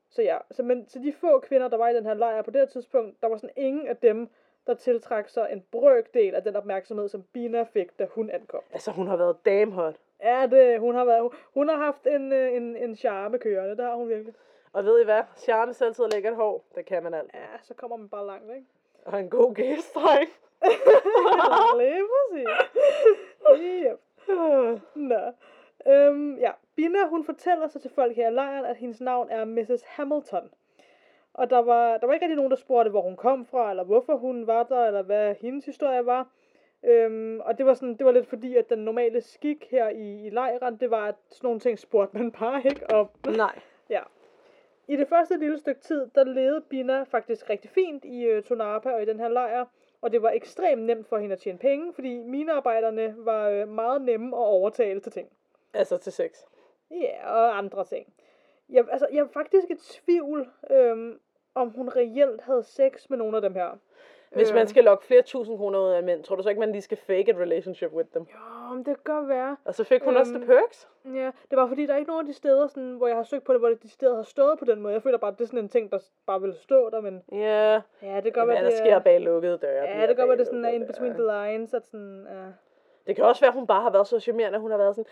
Så ja, så de få kvinder, der var i den her lejr på det her tidspunkt, der var sådan ingen af dem, der tiltrak sig en brøkdel af den opmærksomhed, som Bina fik, da hun ankom. Altså, hun har været damn hot. Ja, det, hun har været. Hun har haft en charme kørende, det har hun virkelig. Og ved I hvad? Charme selv sidder lækkert hår, det kan man alt. Ja, så kommer man bare langt, ikke? Og en god gæstdreng. Lige præcis. Yep. Nå. Bina, hun fortæller sig til folk her i lejren, at hendes navn er Mrs. Hamilton. Og der var ikke rigtig nogen, der spurgte, hvor hun kom fra, eller hvorfor hun var der, eller hvad hendes historie var. Og det var lidt fordi, at den normale skik her i lejren, det var, at sådan nogle ting spurgte man bare ikke om. Nej. Ja. I det første lille stykke tid, der levede Bina faktisk rigtig fint i Tonopah og i den her lejr, og det var ekstremt nemt for hende at tjene penge, fordi minearbejderne var meget nemme at overtale til ting. Altså til sex? Ja, og andre ting. Jeg er faktisk i tvivl, om hun reelt havde sex med nogle af dem her. Hvis man skal lokke flere tusind kroner ud af mænd, tror du så ikke, man lige skal fake et relationship with them? Jo, men det kan godt være. Og så fik hun også the perks? Ja, det var fordi, der er ikke nogen af de steder, sådan, hvor jeg har søgt på det, hvor de steder har stået på den måde. Jeg føler bare, at det er sådan en ting, der bare vil stå der, men... Yeah. Ja, det kan være, det... der sker bag lukkede døre. Ja, det kan være, det sådan er in between the lines, at sådan... Det kan også være, at hun bare har været så charmerende, at hun har været sådan,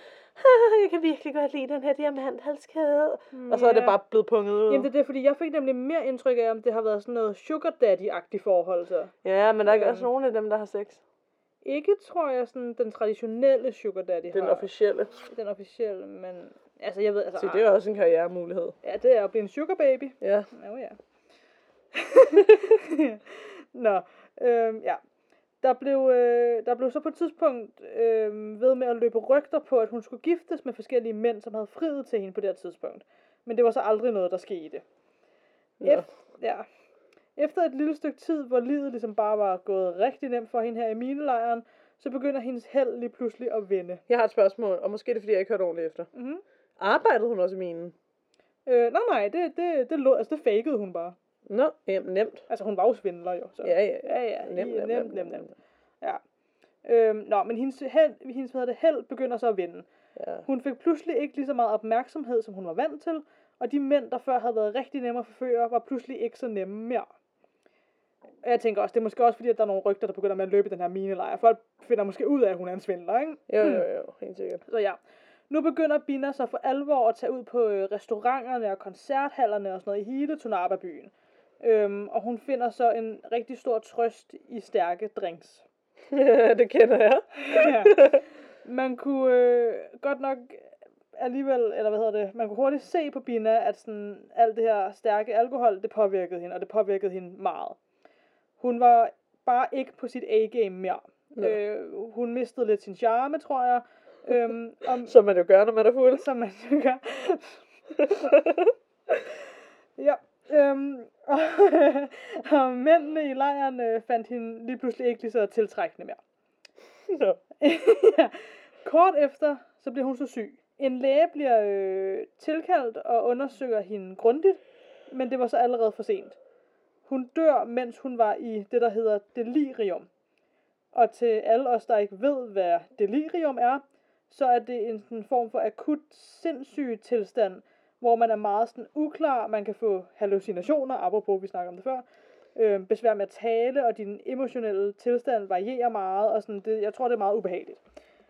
jeg kan virkelig godt lide den her diamanthalskæde. Yeah. Og så er det bare blevet punget ud. Jamen det er fordi, jeg fik nemlig mere indtryk af, om det har været sådan noget sugar daddy-agtigt forhold. Så. Ja, men der er ikke også nogen af dem, der har sex. Ikke, tror jeg, sådan den traditionelle sugar daddy har. Den officielle. Den officielle, men altså jeg ved... altså. Så det er også en karrieremulighed. Ja, det er at blive en sugar baby. Ja. Nå ja. Nå, ja. Der blev så på et tidspunkt ved med at løbe rygter på, at hun skulle giftes med forskellige mænd, som havde friet til hende på det her tidspunkt. Men det var så aldrig noget, der skete. Ja. Efter et lille stykke tid, hvor livet ligesom bare var gået rigtig nemt for hende her i minelejren, så begynder hendes held lige pludselig at vende. Jeg har et spørgsmål, og måske er det, fordi jeg ikke hørte ordentligt efter. Mm-hmm. Arbejdede hun også i minen? Nej, det fakede hun bare. Nå, nemt. Altså, hun var jo svindler jo. Så. Ja. Nemt. Ja. Men hendes held begynder så at vende. Ja. Hun fik pludselig ikke lige så meget opmærksomhed, som hun var vant til, og de mænd, der før havde været rigtig nemme at forføre, var pludselig ikke så nemme mere. Jeg tænker også, det er måske også fordi, at der er nogle rygter, der begynder med at løbe i den her minelejr. Folk finder måske ud af, at hun er en svindler, ikke? Jo, helt sikkert. Så ja. Nu begynder Bina så for alvor at tage ud på restauranterne og koncerthallerne og sådan noget i hele Tonopah-byen. Og hun finder så en rigtig stor trøst i stærke drinks. Det kender jeg. Ja. Man kunne godt nok alligevel, man kunne hurtigt se på Bina, at sådan alt det her stærke alkohol, det påvirkede hende, og det påvirkede hende meget. Hun var bare ikke på sit A-game mere. Hun mistede lidt sin charme, tror jeg. Som man jo gør, når man er fuld. Som man jo gør. Ja. Og mændene i lejren fandt hende lige pludselig ikke lige så tiltrækkende mere. No. Ja. Kort efter, så bliver hun så syg. En læge bliver tilkaldt og undersøger hende grundigt, men det var så allerede for sent. Hun dør, mens hun var i det, der hedder delirium. Og til alle os, der ikke ved, hvad delirium er, så er det en form for akut sindssyg tilstand, hvor man er meget sådan uklar, man kan få hallucinationer, apropos vi snakker om det før, besvær med at tale, og din emotionelle tilstand varierer meget, og sådan det, jeg tror, det er meget ubehageligt.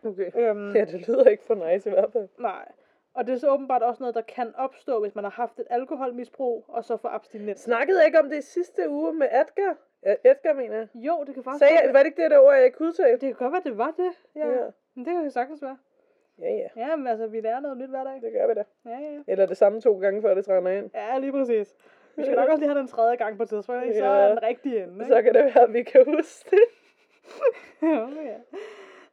Okay. Ja, det lyder ikke for nice i hvert fald. Nej. Og det er så åbenbart også noget, der kan opstå, hvis man har haft et alkoholmisbrug, og så får abstinens. Snakkede jeg ikke om det i sidste uge med Edgar? Edgar, mener jeg. Jo, det kan faktisk være. Var det ikke det der ord, jeg ikke udtalte? Det kan godt være, det var det. Ja. Men det kan jo sagtens være. Ja. Ja, men altså, vi lærer noget nyt hver dag. Det gør vi da. Ja. Eller det samme 2 gange, før det træner ind. Ja, lige præcis. Vi skal nok også lige have den 3. gang på tidspunkt, så er den rigtige ende. Ikke? Så kan det være, at vi kan huske det. Ja.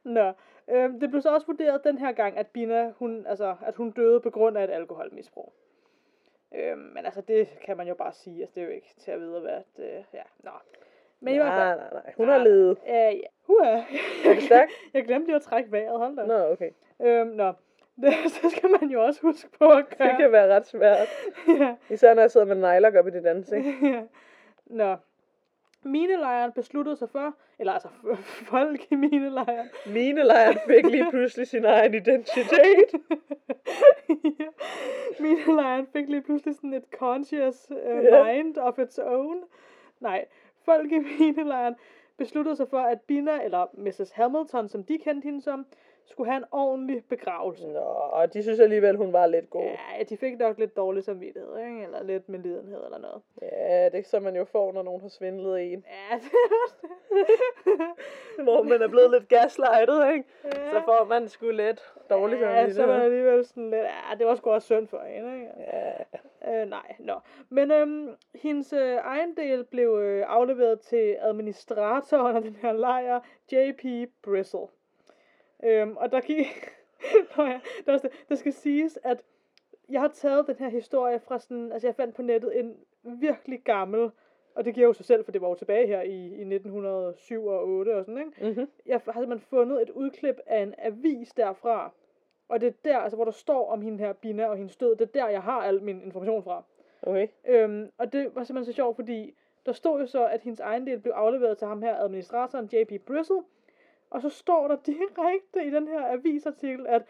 Nå. Det blev så også vurderet den her gang, at Bina, hun døde på grund af et alkoholmisbrug. Men altså, det kan man jo bare sige. Altså, det er jo ikke til at vide, hvad det... Ja, nå. Men nej. Hun har ledet. Ja. Jeg glemte lige at trække vejret. Hold da. Nå, okay. Så skal man jo også huske på at gøre. Det kan være ret svært. Ja. Især når jeg sidder med nejlok op i dit ansigt. Ja. Nå. Minelejren besluttede sig for, eller altså folk i minelejren. Minelejren fik lige pludselig sin egen identitet. Ja. Minelejren fik lige pludselig sådan et conscious mind of its own. Nej, folk i minelejren besluttede sig for, at Bina, eller Mrs. Hamilton, som de kendte hende som, skulle have en ordentlig begravelse. Nå, og de synes alligevel, hun var lidt god. Ja, de fik nok lidt dårlig samvittighed, ikke? Eller lidt medlidenhed eller noget. Ja, det er så man jo får, når nogen har svindlet en. Ja, det er det. Hvor man er blevet lidt gaslightet, ikke? Ja. Så får man sgu lidt dårlig samvittighed. Ja, så man alligevel sådan lidt, ja, det var sgu også synd for hende, ikke? Ja. Men hendes ejendel blev afleveret til administratoren af den her lejr, J.P. Bristol. Og der gik... der skal siges, at jeg har taget den her historie fra sådan... Altså, jeg fandt på nettet en virkelig gammel... Og det giver jo sig selv, for det var jo tilbage her i 1907 og 8 og sådan, ikke? Mm-hmm. Jeg har simpelthen fundet et udklip af en avis derfra. Og det er der, altså, hvor der står om hende her Bina og hendes død. Det er der, jeg har al min information fra. Okay. Og det var simpelthen så sjovt, fordi... Der stod jo så, at hendes ejendel blev afleveret til ham her, administratoren J.P. Bristol... Og så står der direkte i den her avisartikel, at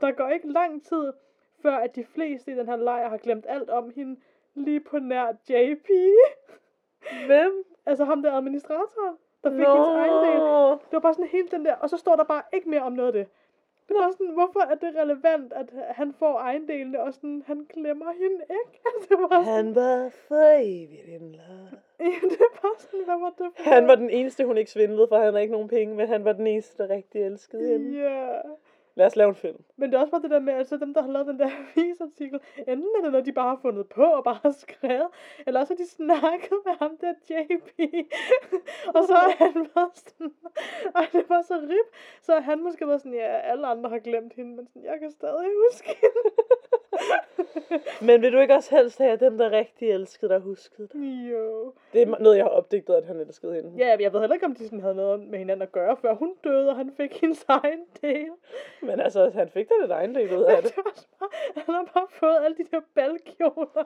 der går ikke lang tid, før at de fleste i den her lejr har glemt alt om hende, lige på nær JP. Hvem? Altså ham der administratoren, der fik hendes ejendel. Det var bare sådan hele den der, og så står der bare ikke mere om noget af det. Det var sådan, hvorfor er det relevant, at han får ejendelene, og sådan, han glemmer hende, ikke? Altså, var sådan, han var for evigt in love. Ja, det var sådan, hvad var det for? Han var den eneste, hun ikke svindlede, for han havde ikke nogen penge, men han var den eneste, der rigtig elskede hende. Ja, Lad os lave en film. Men det er også bare det der med, at så dem, der har lavet den der avisartikel, enten er det noget, de bare har fundet på og bare har skrevet, eller også har de snakket med ham der J.P. og så er han bare sådan, og det var så rip, så han måske var sådan, ja, alle andre har glemt hende, men sådan, jeg kan stadig huske hende. Men vil du ikke også helst have dem, der rigtig elskede dig, huskede dig? Jo. Det er noget, jeg har opdigtet, at han elskede hende. Ja, jeg ved heller ikke, om de sådan havde noget med hinanden at gøre, før hun døde, og han fik hendes egen del. Men altså, han fik da lidt egen del ud af det. Han har bare fået alle de der balkjoler.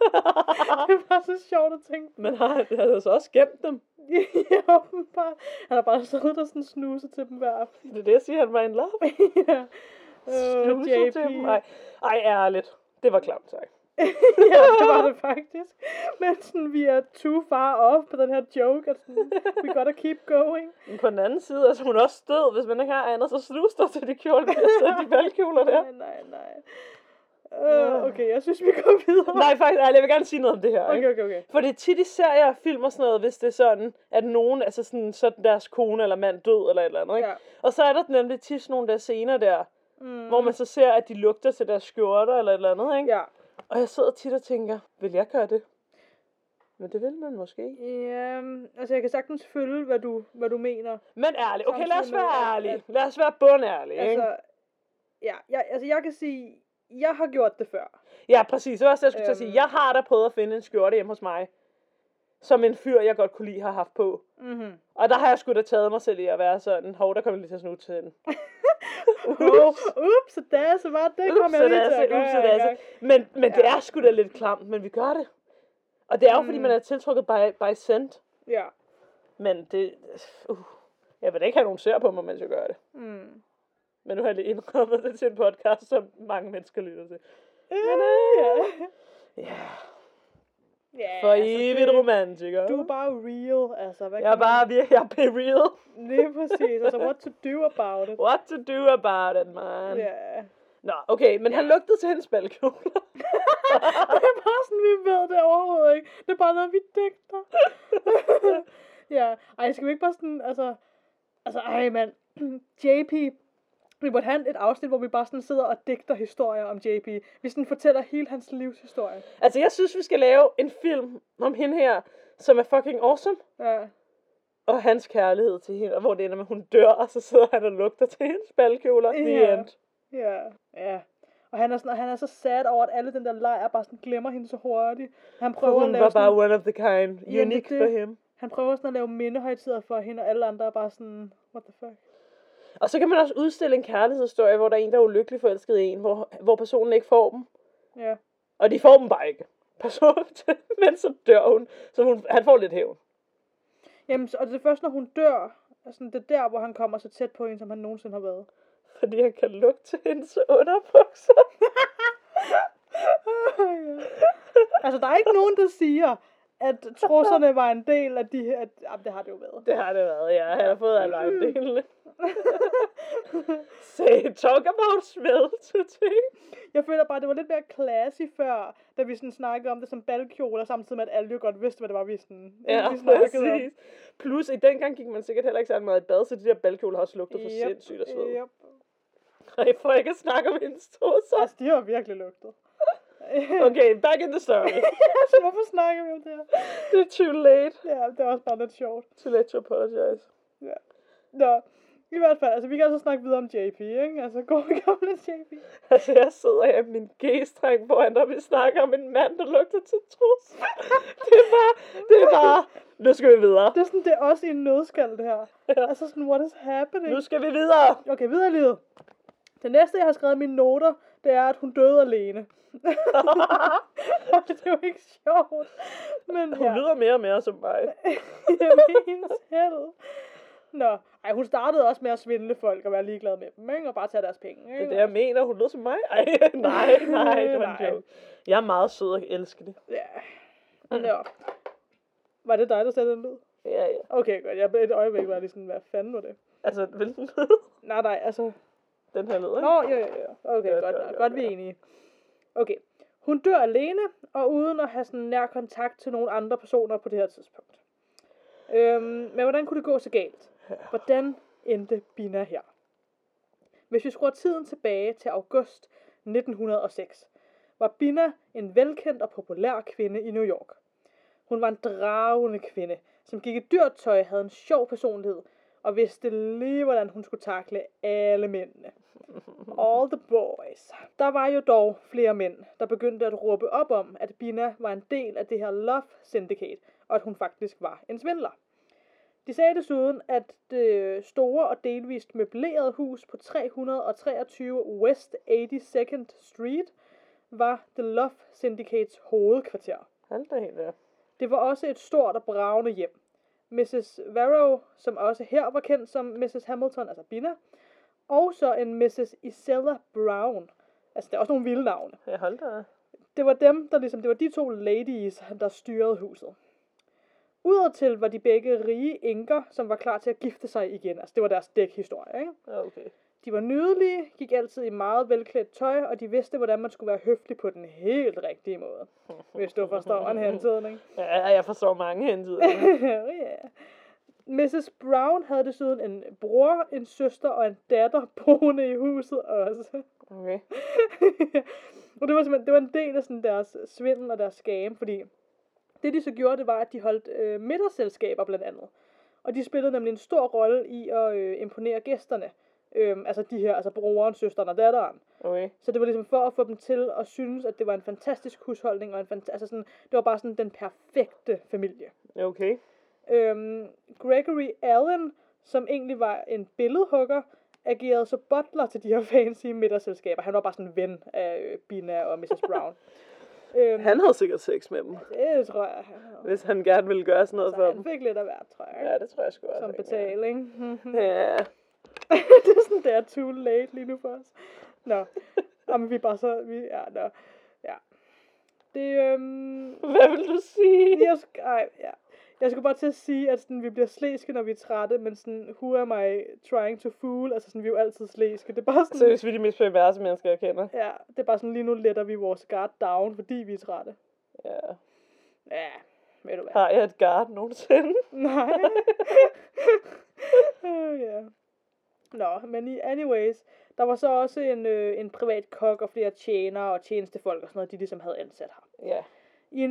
Det er bare så sjovt at tænke. Men han har så også gemt dem. Ja, bare. Han har bare siddet og sådan snuset til dem hver aften. Det er det, jeg siger, han var in love. Ja. Snuset til dem? Ej, ærligt. Det var klamt, tak. Ja, det var det faktisk. Men sådan, vi er too far off på den her joke, at sådan, we gotta keep going. Men på den anden side, altså hun også død, hvis man ikke har andet, så sluster til de kjole, vi har sat de valgkjoler der. Nej. Okay, jeg synes, vi går videre. Nej, faktisk, jeg vil gerne sige noget om det her. Okay. For det er tit i serier og film og sådan noget, hvis det er sådan, at nogen, altså sådan deres kone eller mand død eller et eller andet, ikke? Ja. Og så er der nemlig tit nogle der scener der, hvor man så ser, at de lugter til deres skjorter eller et eller andet, ikke? Ja. Og jeg sidder tit og tænker, vil jeg gøre det? Men det vil man måske. Ja, altså jeg kan sagtens følge, hvad du mener. Men ærligt, okay, lad os være ærlige. Lad os være bundærlige, ikke? Altså, ja, jeg kan sige, jeg har gjort det før. Ja, præcis. Det var også det, jeg skulle til at sige. Jeg har da prøvet at finde en skjorte hjemme hos mig, som en fyr, jeg godt kunne lide, har haft på. Mm-hmm. Og der har jeg sgu da taget mig selv i at være sådan, hov, der kom jeg lige til at snutte til den. Ups, og dasse, var det kom jeg lige til. Men det er sgu da lidt klamt, men vi gør det. Og det er jo, fordi man er tiltrukket by scent. Ja. Men det... jeg vil da ikke have nogen ser på mig, mens jeg gør det. Mm. Men nu har jeg lige indrømmet det til en podcast, som mange mennesker lytter til. Ja. Yeah, for evigt altså romantiker. Du er bare real, altså. Jeg er real. Lige præcis. Altså, what to do about it? What to do about it, man? Ja. Yeah. Nå, okay, men han lugtede til hendes balkon. Det er bare sådan, vi ved det overhovedet, ikke? Det er bare noget, vi dækker. Ja. Ej, skal vi ikke bare sådan, altså, ej, mand. JP. Vi måtte have et afsnit, hvor vi bare sådan sidder og digter historier om JP. Vi sådan fortæller hele hans livshistorie. Altså, jeg synes, vi skal lave en film om hende her, som er fucking awesome. Ja. Og hans kærlighed til hende, og hvor det ender med, hun dør, og så sidder han og lugter til hendes balkjoler. Ja. Og han er så sad over, at alle den der lejr bare sådan glemmer hende så hurtigt. Han prøver at lave var bare one of the kind. Unique for him. Han prøver sådan at lave mindehøjtider for hende, og alle andre er bare sådan, what the fuck. Og så kan man også udstille en kærlighedshistorie, hvor der er en, der er ulykkelig forelsket i en, hvor personen ikke får dem. Ja. Og de får dem bare ikke. Men så dør hun, så han får lidt hævn. Jamen, og det er først, når hun dør, altså, det er der, hvor han kommer så tæt på hende, som han nogensinde har været. Fordi han kan lugte til hendes underbukser. Altså, der er ikke nogen, der siger, at trusserne var en del af de her... Jamen, det har det jo været. Det har det været, ja. Han har fået alle en del. Say, talk about smell to ting. Jeg føler bare, det var lidt mere classy før, da vi sådan snakkede om det som balkjoler, samtidig med, at alle jo godt vidste, hvad det var, vi sådan... Ja, vi snakkede om. Plus, i dengang gik man sikkert heller ikke så meget i bad, så de der balkjoler har også lugtet for sindssygt og sved. Yep. Ej, for ikke at snakke om hendes tosser. Altså, de har virkelig lugtet. Okay, back in the story. Så hvorfor snakker vi om det her? Det er too late. Ja, det var også bare lidt sjovt. Too late to apologize. Ja. Nå, i hvert fald, altså vi kan altså snakke videre om JP, ikke? Altså god gamle JP. Altså jeg sidder her med min g-streng, hvor andre vil snakke om en mand, der lugter til trus. Det er bare, nu skal vi videre. Det er sådan, det er også i en nødskal, det her. Ja. Altså sådan, what is happening? Nu skal vi videre. Okay, videre i livet. Det næste, jeg har skrevet i mine noter, det er, at hun døde alene. Det er jo ikke sjovt. Men, hun lyder mere og mere som mig. Jeg mener selv. Nå, ej, hun startede også med at svindle folk og være ligeglad med dem, ikke? Og bare tage deres penge. Ikke? Det er det, jeg mener. Hun lød som mig. Ej, nej, det var en joke. Jeg er meget sød og elsker det. Ja. Nå. Var det dig, der sagde den lyd? Ja. Okay, godt. Jeg blev et øjeblik, var lige sådan, hvad fanden var det? Altså, hvilken lyd? Nej, altså... Den her leder, ikke? Nå, ja. Okay, godt, vi er enige. Okay. Hun dør alene, og uden at have sådan nær kontakt til nogle andre personer på det her tidspunkt. Men hvordan kunne det gå så galt? Hvordan endte Bina her? Hvis vi skruer tiden tilbage til august 1906, var Bina en velkendt og populær kvinde i New York. Hun var en dragende kvinde, som gik i dyrt tøj, havde en sjov personlighed, og vidste lige, hvordan hun skulle takle alle mændene. All the boys. Der var jo dog flere mænd, der begyndte at råbe op om, at Bina var en del af det her Love Syndicate, og at hun faktisk var en svindler. De sagde desuden, at det store og delvist møblerede hus på 323 West 82nd Street var The Love Syndicates hovedkvarter. Det var også et stort og bragende hjem. Mrs. Varro, som også her var kendt som Mrs. Hamilton, altså Bina, og så en Mrs. Isella Brown. Altså, der er også nogle vilde navne. Det var dem, der ligesom, det var de to ladies, der styrede huset. Udadtil var de begge rige enker, som var klar til at gifte sig igen. Altså, det var deres dækhistorie, ikke? Okay. De var nydelige, gik altid i meget velklædt tøj, og de vidste, hvordan man skulle være høflig på den helt rigtige måde. Hvis du forstår en hentydning. Ja, jeg forstår mange hentydninger. Ja. Mrs. Brown havde desuden en bror, en søster og en datter boende i huset også. Okay. Og det var simpelthen, det var en del af sådan deres svindel og deres skam, fordi det de så gjorde, det var, at de holdt middagsselskaber blandt andet. Og de spillede nemlig en stor rolle i at imponere gæsterne. Altså de her, altså broren, søsteren og datteren. Okay. Så det var ligesom for at få dem til at synes, at det var en fantastisk husholdning. Og en det var bare sådan den perfekte familie. Okay. Gregory Allen, som egentlig var en billedhugger, agerede så butler til de her fancy middagsselskaber. Han var bare sådan en ven af Bina og Mrs. Brown. Han havde sikkert sex med dem. Det tror jeg. Hvis han gerne ville gøre sådan noget så for dem. Så han fik lidt af hvert, tror jeg. Ja, det tror jeg sgu også. Som betaling. Ja. Det er sådan, det er too late lige nu for os. Nå. Jamen, vi bare så... Ja. Det, hvad vil du sige? Jeg skulle bare til at sige, at sådan, vi bliver slæske, når vi er trætte, men sådan, who am I trying to fool? Altså, sådan, vi er jo altid slæske. Det er bare sådan... Så hvis vi er de mest perverse mennesker, jeg kender. Ja, det er bare sådan, lige nu letter vi vores guard down, fordi vi er trætte. Ja. Ja, ved du hvad. Har jeg et guard nogensinde? Nej. Ja. Nå, men anyways, der var så også en privat kok og flere tjenere og tjenestefolk og sådan noget, de ligesom havde ansat her. Ja. I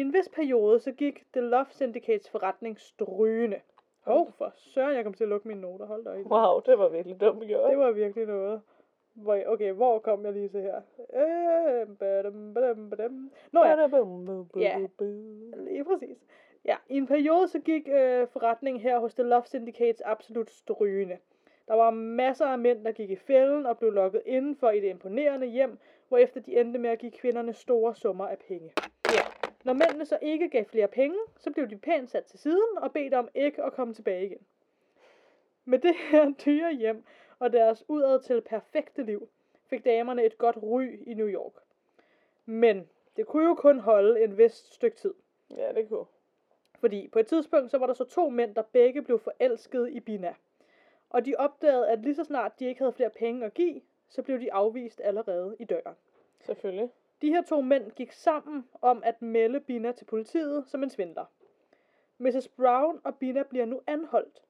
en vis periode, så gik The Love Syndicates forretning strygende. For søren, jeg kom til at lukke mine noter. Hold da i. Wow, det var virkelig dumt gjort. Det var virkelig noget. Okay, hvor kom jeg lige til her? Nå ja. Ja, lige præcis. Ja, i en periode, så gik forretningen her hos The Love Syndicates absolut strygende. Der var masser af mænd, der gik i fælden og blev lukket indenfor i det imponerende hjem, hvorefter de endte med at give kvinderne store summer af penge. Når mændene så ikke gav flere penge, så blev de pænt sat til siden og bedt om ikke at komme tilbage igen. Med det her dyre hjem og deres udadtil perfekte liv, fik damerne et godt ry i New York. Men det kunne jo kun holde en vis stykke tid. Ja, det kunne. Fordi på et tidspunkt, så var der så to mænd, der begge blev forelskede i Bina. Og de opdagede, at lige så snart de ikke havde flere penge at give, så blev de afvist allerede i døren. Selvfølgelig. De her to mænd gik sammen om at melde Bina til politiet som en svindler. Mrs. Brown og Bina bliver nu anholdt.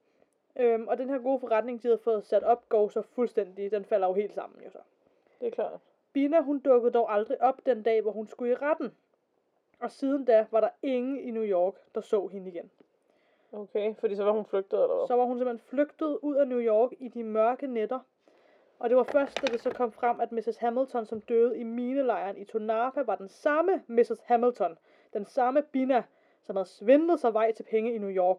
Og den her gode forretning, de havde fået sat op, går så fuldstændig. Den falder jo helt sammen, jo så. Det er klart. Bina, hun dukkede dog aldrig op den dag, hvor hun skulle i retten. Og siden da var der ingen i New York, der så hende igen. Okay, fordi så var hun flygtet, eller hvad? Så var hun simpelthen flygtet ud af New York i de mørke nætter. Og det var først, da det så kom frem, at Mrs. Hamilton, som døde i minelejren i Tonopah, var den samme Mrs. Hamilton, den samme Bina, som havde svindlet sig vej til penge i New York.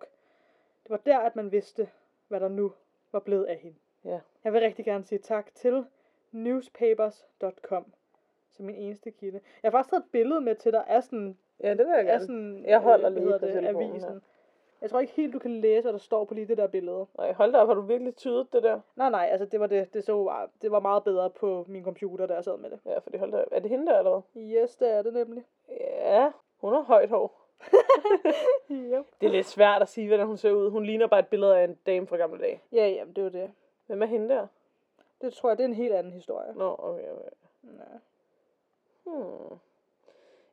Det var der, at man vidste, hvad der nu var blevet af hende. Ja. Jeg vil rigtig gerne sige tak til newspapers.com, som min eneste kilde. Jeg har faktisk taget et billede med til dig af sådan... Ja, det vil jeg gerne. Sådan, jeg holder lige på telefonen her. Jeg tror ikke helt, du kan læse, hvad der står på lige det der billede. Nej, hold da op, har du virkelig tydet det der? Nej, altså det var det. Det var meget bedre på min computer, da jeg sad med det. Ja, for det hold da op. Er det hende der, eller hvad? Yes, det er det nemlig. Ja, hun har højt hår. Yep. Det er lidt svært at sige, hvordan hun ser ud. Hun ligner bare et billede af en dame fra gamle dage. Ja, jamen det er jo det. Hvem er hende der? Det tror jeg, det er en helt anden historie. Nå, okay. Nej.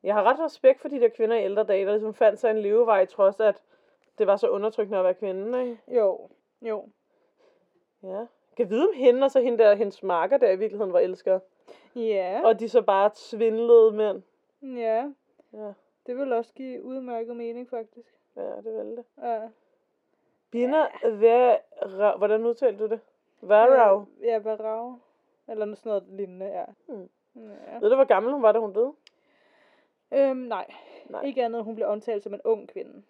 Jeg har ret respekt for de der kvinder i ældre dage, der ligesom fandt sig en levevej, trods at det var så undertrykkende at være kvinde, ikke? Jo. Ja. kan vide om hende, og så hende der, hendes makker der i virkeligheden var elsker. Ja. Yeah. Og de så bare svindlede mænd. Ja. Ja. Det vil også give udmærket mening, faktisk. Ja, det ville det. Ja. Bina Varro, hvordan udtalte du det? Varro. Ja, Varro. Eller sådan noget lignende, ja. Mm. Ja. Ved du, hvor gammel hun var, da hun døde? Nej. Ikke andet, hun blev omtalt som en ung kvinde.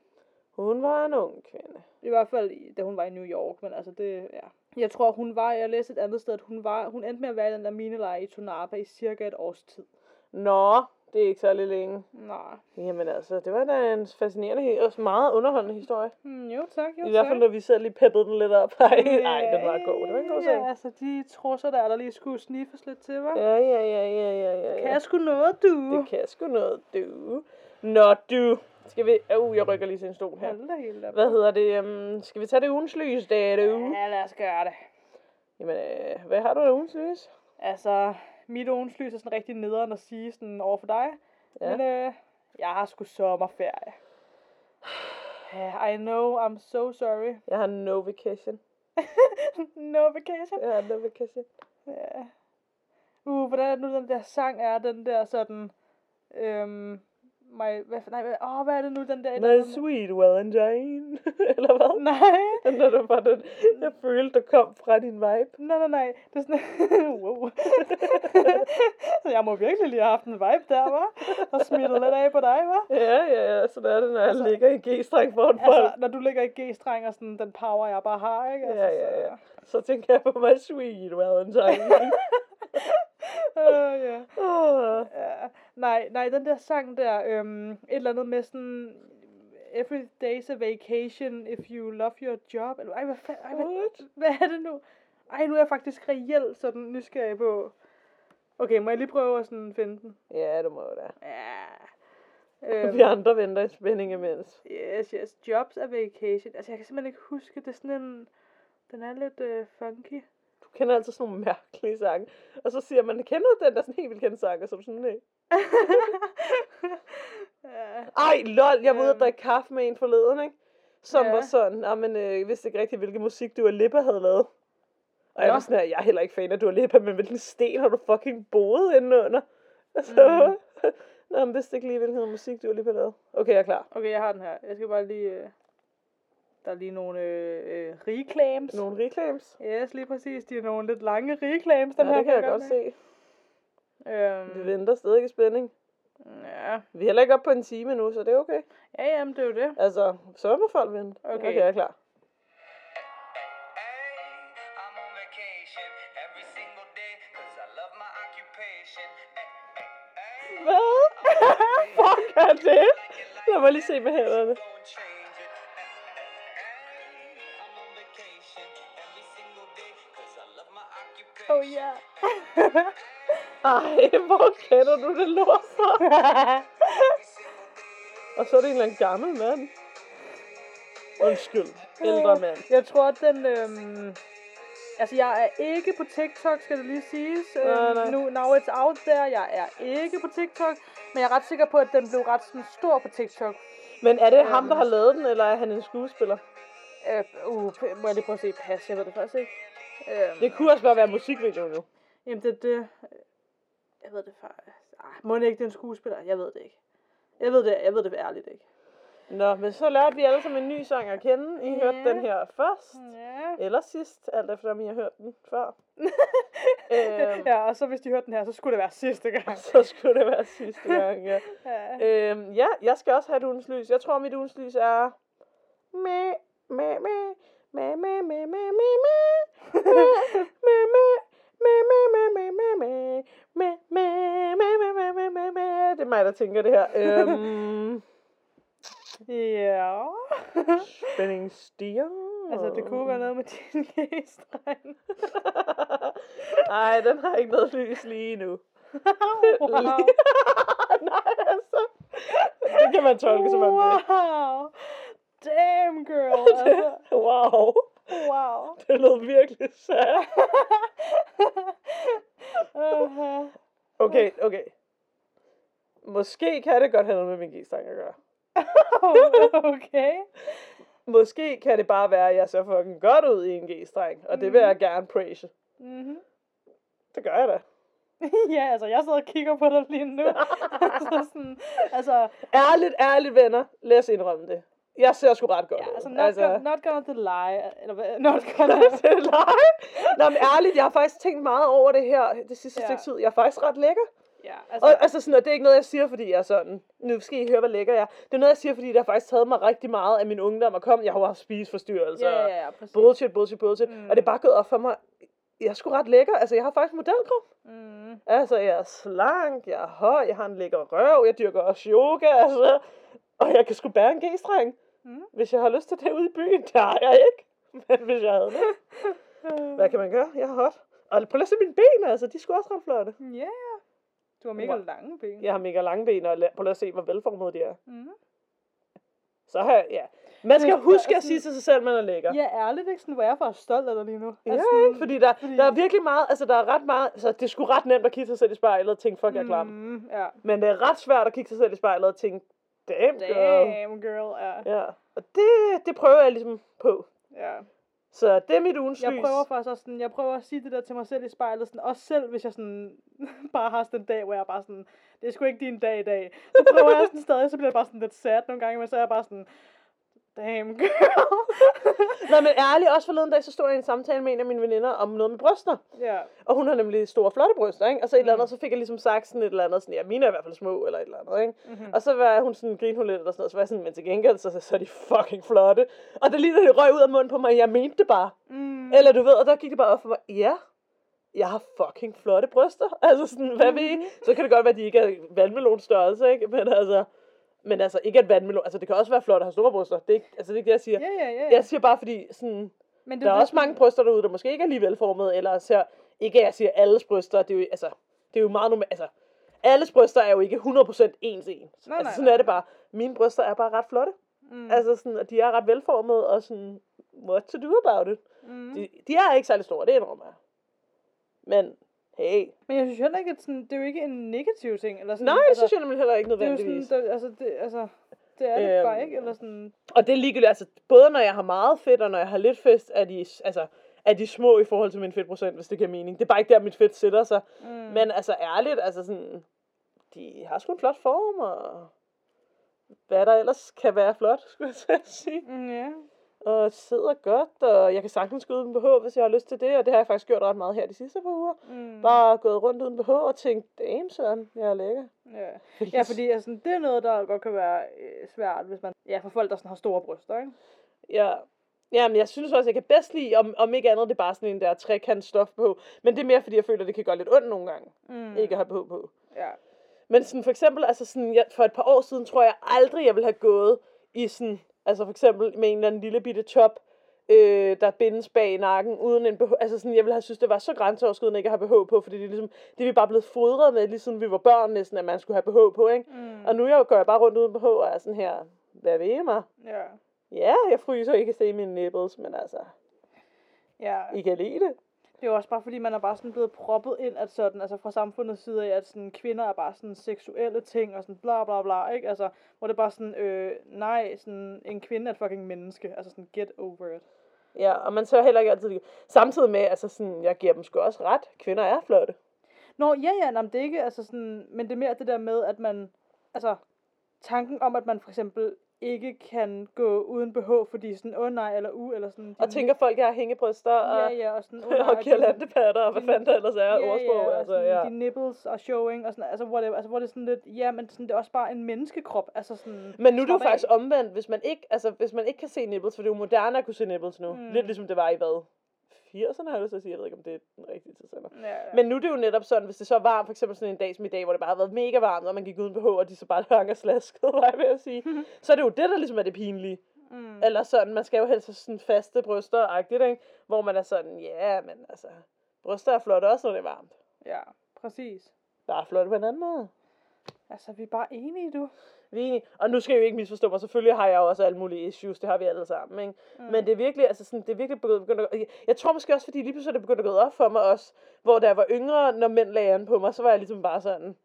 Hun var en ung kvinde. I hvert fald, da hun var i New York, men altså det, ja. Jeg tror, jeg læste et andet sted, at hun endte med at være i den der mineleje i Tonopah i cirka et års tid. Nå, det er ikke særlig længe. Nej. Jamen altså, det var da en fascinerende og meget underholdende historie. Jo tak. I hvert fald, når vi selv lige peppede den lidt op. Nej, den var god. Det var en god sag. Ja, altså de trusser der, lige skulle sniffes lidt til, hva'? Ja. Det kan sgu noget, du. Nå, du. Skal vi... jeg rykker lige til en stol her. Hvad hedder det? Skal vi tage det ugens lys, du? Ja, lad os gøre det. Jamen, hvad har du af ugens lys? Altså, mit ugens lys er sådan rigtig nederen at sige sådan over for dig. Ja. Men jeg har sgu sommerferie. I know, I'm so sorry. Jeg har no vacation. Jeg har no vacation. Ja. Hvordan er det nu, den der sang er? Den der sådan... hvad er det nu, den der... My sweet well and Jane, eller hvad? Nej. Den der, jeg følte, der kom fra din vibe. Nej, det er sådan... wow. Så jeg må virkelig lige have haft en vibe der, hva'? Og smittet lidt af på dig, hva'? Ja, så der er det, når jeg ligger i G-streng for en bold. Altså, når du ligger i G-streng og sådan, den power, jeg bare har, ikke? Altså, ja. Så tænker jeg på my sweet well and Jane. Nej, den der sang der, et eller andet med sådan, every day's a vacation if you love your job, eller hvad er det nu? Ej, nu er jeg faktisk reelt sådan nysgerrig på, okay, må jeg lige prøve at sådan finde den? Ja, du må jo da. Ja. Vi andre venter i spænding imens. Yes, jobs a vacation, altså jeg kan simpelthen ikke huske, det er sådan en, den er lidt funky. Du kender altid sådan nogle mærkelige sange. Og så siger man, kender den der sådan helt vildt kendte sange, som sådan, nej. Ej, lol, jeg var ude at drikke kaffe med en forleden, ikke? Som var sådan, jeg vidste ikke rigtig, hvilken musik Dua Lipa havde lavet. Og jeg var sådan her, jeg er heller ikke fan af Dua Lipa, men hvilken sten har du fucking boet inde under? Altså, jeg vidste ikke lige, hvilken musik Dua Lipa lavede. Okay, jeg er klar. Okay, jeg har den her. Jeg skal bare lige... Der er lige nogle reclams. Nogle reclams? Yes, lige præcis. De er nogle lidt lange reclams, den her. Det kan jeg godt se. Vi venter stadig i spænding. Ja. Vi er heller ikke oppe på en time nu, så det er okay. Ja, jamen det er jo det. Altså, så må folk vente. Okay, jeg er klar. Hvad? Fuck er det? Lad mig lige se med hænderne. Oh ja. Yeah. Ej, hvor kender du det lort så? Og så er det en eller anden gammel mand. Undskyld, ældre mand. Jeg tror, at den... Altså, jeg er ikke på TikTok, skal det lige siges. Now it's out there. Jeg er ikke på TikTok. Men jeg er ret sikker på, at den blev ret sådan, stor på TikTok. Men er det ham, der har lavet den, eller er han en skuespiller? Må jeg lige prøve at se? Pas, jeg ved det faktisk ikke. Det kunne også bare være musikvideo nu. Jamen det. Jeg ved det faktisk. Må ikke det er en skuespiller? Jeg ved det ikke. Jeg ved det ærligt ikke. Nå, men så lærte vi alle sammen en ny sang at kende. I hørte den her først. Yeah. Eller sidst, alt efter om I har hørt den før. Og så hvis de hørte den her, så skulle det være sidste gang. Ja. Jeg skal også have et ugens lys. Jeg tror, mit ugens lys er... Det er mig, der tænker det her. Ja. Spænding stiger. Altså, det kunne være noget med din gæstreng. Ej, den har ikke noget lys lige nu. Nej, altså. Det kan man tolke som om det. Wow. Damn, girl. Altså. Wow. Det lød virkelig sad. Okay. Måske kan det godt have noget med min g-streng at gøre. Okay. måske kan det bare være, at jeg ser fucking godt ud i en G-streng, og det vil jeg gerne praise. Mm-hmm. Det gør jeg da. Ja, altså, jeg sidder og kigger på dig lige nu. Ærligt, venner, lad os indrømme det. Jeg ser sgu ret godt ud. Ja, altså, not gonna lie. Nå, men ærligt, jeg har faktisk tænkt meget over det her, det sidste stykke tid. Jeg er faktisk ret lækker. Ja, altså. Og altså sådan, og det er ikke noget, jeg siger, fordi jeg er sådan, nu skal I høre, hvad lækker jeg er. Det er noget, jeg siger, fordi det har faktisk taget mig rigtig meget af min ungdom at komme. Jeg har jo haft spiseforstyrrelser. Ja, præcis. Bullshit. Og det er bare gået op for mig. Jeg er sgu ret lækker. Altså, jeg har faktisk modelkrop. Mm. Altså, jeg er slank, jeg er høj, jeg har en lækker røv, jeg dyrker også yoga, altså. Og jeg kan sgu bære en g-streng. Mm. Hvis jeg har lyst til det ude i byen, det har jeg ikke. Men hvis jeg havde det. Hvad kan man gøre? Jeg har hot. Og prøv at se mine ben, altså. De er sgu også ret flotte. Ja, yeah. Du har mega lange ben. Jeg har mega lange ben, og prøv at se, hvor velformede de er. Mm. Så har jeg, ja. Man skal huske at sige til sig selv, man er lækker. Ja, ærligt, ikke? Sådan, hvor jeg er for stolt af dig lige nu. Altså, ja, ikke? Fordi der er virkelig meget, altså der er ret meget, altså det er sgu ret nemt at kigge sig selv i spejlet og tænke, fuck, jeg er klam. Ja. Men det er ret svært at kigge sig selv i spejlet og tænke, damn girl. Ja. Og det prøver jeg ligesom på. Ja. Så det er mit ugens lys. Jeg prøver faktisk også sådan, jeg prøver at sige det der til mig selv i spejlet, sådan, også selv hvis jeg sådan bare har sådan en dag, hvor jeg bare sådan, det er sgu ikke din dag i dag. Så prøver jeg sådan stadig, så bliver jeg bare sådan lidt sad nogle gange, men så er jeg bare sådan, damn girl. Nej, men ærligt, også forleden dag, så stod jeg i en samtale med en af mine veninder om noget med bryster. Ja. Og hun har nemlig store, flotte bryster, ikke? Og så et eller andet, så fik jeg ligesom sagt sådan et eller andet, sådan, ja, mine er i hvert fald små, eller et eller andet, ikke? Mm-hmm. Og så var hun sådan, grinede hun lidt, eller sådan noget, så var jeg sådan, men til gengæld, så er de fucking flotte. Og det lige, da det røg ud af munden på mig, jeg mente det bare. Mm. Eller du ved, og der gik det bare op for mig, ja, jeg har fucking flotte bryster. Altså sådan, hvad ved I? Så kan det godt være, at de ikke er vandmelonstørrelse, ikke? Men altså ikke at vandmelon, altså det kan også være flot at have store bryster. Det er ikke, altså det er ikke det jeg siger. Yeah. Jeg siger bare fordi sådan, men der er også mange bryster derude, der måske ikke er lige velformede, eller ser ikke at jeg siger alles bryster, det er jo altså det er jo meget normalt, altså alles bryster er jo ikke 100% ens. Altså sådan er det bare. Mine bryster er bare ret flotte. Mm. Altså sådan, og de er ret velformede og sådan what to do about it. Mm. De er ikke særlig store, det indrømmer jeg. Men hey. Men jeg synes heller ikke, at sådan, det er jo ikke en negativ ting. Eller sådan, nej, altså, jeg synes nemlig heller ikke nødvendigvis. Det er sådan, det er det bare ikke. Eller sådan. Og det er ligegyldigt, altså, både når jeg har meget fedt, og når jeg har lidt fedt, er de små i forhold til min fedtprocent, hvis det giver mening. Det er bare ikke der, mit fedt sætter sig. Mm. Men altså ærligt, altså sådan, de har sgu en flot form, og hvad der ellers kan være flot, skulle jeg sige. Ja. Og sidder godt, og jeg kan sagtens gå uden BH, hvis jeg har lyst til det, og det har jeg faktisk gjort ret meget her de sidste par uger. Mm. Bare gået rundt uden BH og tænkt, damn sådan, jeg er lækker. Ja, fordi altså, det er noget, der godt kan være svært, hvis man for folk, der sådan har store bryster, ikke? Ja. Jamen, jeg synes også, jeg kan bedst lide, om ikke andet, det er bare sådan en der trekantstof på. Men det er mere, fordi jeg føler, det kan gøre lidt ondt nogle gange, ikke at have BH på. Ja. Men sådan for eksempel, altså sådan, for et par år siden, tror jeg aldrig, jeg ville have gået i sådan... Altså for eksempel med en eller anden lille bitte top, der bindes bag nakken, uden en BH. Altså sådan, jeg ville have synes, det var så grænseoverskridende ikke at have BH på, fordi det er ligesom, det er vi bare blevet fodret med, lige siden vi var børn næsten, at man skulle have BH på, ikke? Mm. Og nu går jeg bare rundt uden BH og er sådan her, hvad ved I mig? Ja. Ja, jeg fryser ikke at se mine nipples, men altså, I kan lide det. Det er jo også bare, fordi man er bare sådan blevet proppet ind, at sådan, altså fra samfundets side af, at sådan, kvinder er bare sådan seksuelle ting, og sådan bla bla bla, ikke? Altså, hvor det er bare sådan, nej, sådan, en kvinde er et fucking menneske, altså sådan, get over it. Ja, og man tør heller ikke altid, samtidig med, altså sådan, jeg giver dem sgu også ret, kvinder er flotte. Nå, nej, det er ikke, altså sådan, men det er mere det der med, at man, altså, tanken om, at man for eksempel, ikke kan gå uden BH, fordi sådan, nej, eller eller sådan. Og tænker folk, jeg har hængebryster, og sådan, nej, og girlandepatter, og hvad fanden der ellers er, ordsprog, altså, de nipples, og showing, og sådan, altså, hvor det er sådan lidt, men sådan, det er også bare en menneskekrop, altså sådan. Men nu er det jo faktisk omvendt, hvis man ikke kan se nipples, for det er jo moderne at kunne se nipples nu, lidt ligesom det var i hvad? 80'erne har jeg lyst til at sige, jeg ved ikke, om det er den rigtige tidsalder. Ja. Men nu er det jo netop sådan, hvis det så er varmt, for eksempel sådan en dag som i dag, hvor det bare har været mega varmt, og man gik uden BH, og de så bare hang og slaskede, var jeg ved at sige. Så er det jo det, der ligesom er det pinlige. Mm. Eller sådan, man skal jo helst have sådan faste bryster-agtigt, ikke? Hvor man er sådan, men altså, bryster er flot også, når det er varmt. Ja, præcis. Der er flot på en anden måde. Altså, vi er bare enige, du. Vi er enige. Og nu skal jeg jo ikke misforstå mig. Selvfølgelig har jeg også alle mulige issues. Det har vi alle sammen, ikke? Mm. Men det er virkelig, altså sådan, det er virkelig begyndt at... Jeg tror måske også, fordi lige pludselig det begyndte at gå op for mig også. Hvor da jeg var yngre, når mænd lagde an på mig, så var jeg ligesom bare sådan...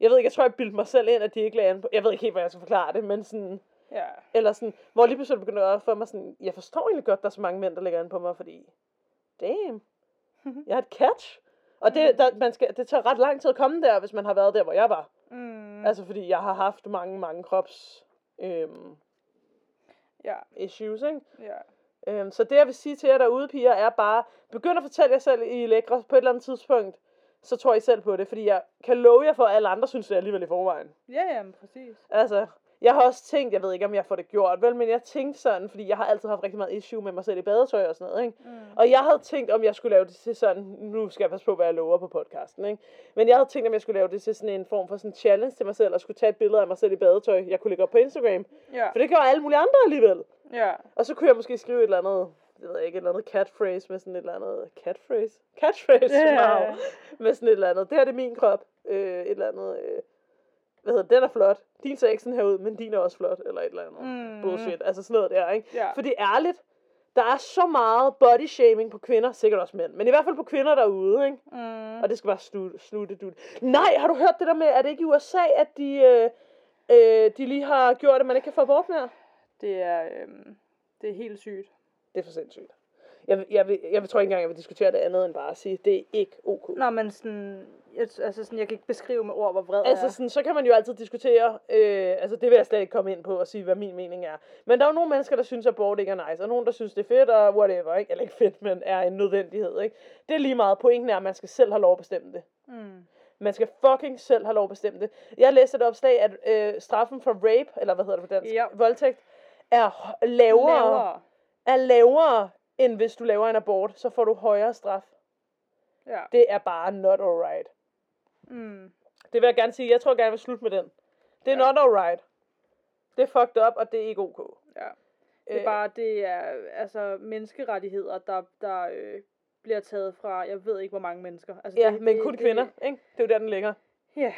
Jeg ved ikke, jeg tror, jeg bildte mig selv ind, at de ikke lagde an på... Jeg ved ikke helt, hvordan jeg skal forklare det, men sådan... Ja. Eller sådan, hvor lige pludselig begynder at få mig sådan, jeg forstår egentlig godt, der er så mange mænd, der lægger an på mig, fordi, damn, jeg har et catch. Og det, det tager ret lang tid at komme der, hvis man har været der, hvor jeg var. Mm. Altså, fordi jeg har haft mange krops issues, ikke? Ja. Så det, jeg vil sige til jer derude, piger, er bare, begynd at fortælle jer selv, I er lækre på et eller andet tidspunkt, så tror I selv på det, fordi jeg kan love jer for, at alle andre synes, det er alligevel i forvejen. Ja, men præcis. Altså, jeg har også tænkt, jeg ved ikke, om jeg får det gjort, vel, men jeg tænkte sådan, fordi jeg har altid haft rigtig meget issue med mig selv i badetøj og sådan noget, ikke? Mm. Og jeg havde tænkt, om jeg skulle lave det til sådan, nu skal jeg passe på, hvad jeg lover på podcasten, ikke? Men jeg havde tænkt, om jeg skulle lave det til sådan en form for sådan challenge til mig selv, og skulle tage et billede af mig selv i badetøj, jeg kunne lægge op på Instagram. Yeah. For det gør alle mulige andre alligevel. Yeah. Og så kunne jeg måske skrive et eller andet, jeg ved ikke, et eller andet catphrase med sådan et eller andet, catphrase, yeah. Med sådan et eller andet, det her det er min krop, et eller andet, hvad hedder, den er flot, din ser ikke sådan her ud, men din er også flot, eller et eller andet, bullshit, altså sådan noget der, ikke? Yeah. Fordi ærligt, der er så meget body shaming på kvinder, sikkert også mænd, men i hvert fald på kvinder derude, ikke? Mm. Og det skal bare slutte, dude. Nej, har du hørt det der med, er det ikke i USA, at de lige har gjort, at man ikke kan få abort mere? Det er helt sygt. Det er for sindssygt. Jeg tror ikke engang, jeg vil diskutere det andet, end bare at sige, det er ikke ok. Nå, men sådan, jeg kan ikke beskrive med ord, hvor vred jeg er. Altså sådan, så kan man jo altid diskutere, det vil jeg slet ikke komme ind på, og sige, hvad min mening er. Men der er jo nogle mennesker, der synes, at abort ikke er nice, og nogle, der synes, det er fedt, og whatever, ikke? Eller ikke fedt, men er en nødvendighed, ikke? Det er lige meget. Pointen er, at man skal selv have lov at bestemme det. Mm. Man skal fucking selv have lov at bestemme det. Jeg læste et opslag, at straffen for rape, eller hvad hedder det på dansk, voldtægt, er lavere, end hvis du laver en abort, så får du højere straf. Ja. Det er bare not alright. Mm. Det vil jeg gerne sige. Jeg tror gerne, jeg vil slutte med den. Det er not alright. Det er fucked up, og det er ikke ok. Ja. Det er bare, det er altså menneskerettigheder, der bliver taget fra, jeg ved ikke, hvor mange mennesker. Altså, ja, men kun kvinder, ikke? Det er jo der, den ligger. Ja. Yeah.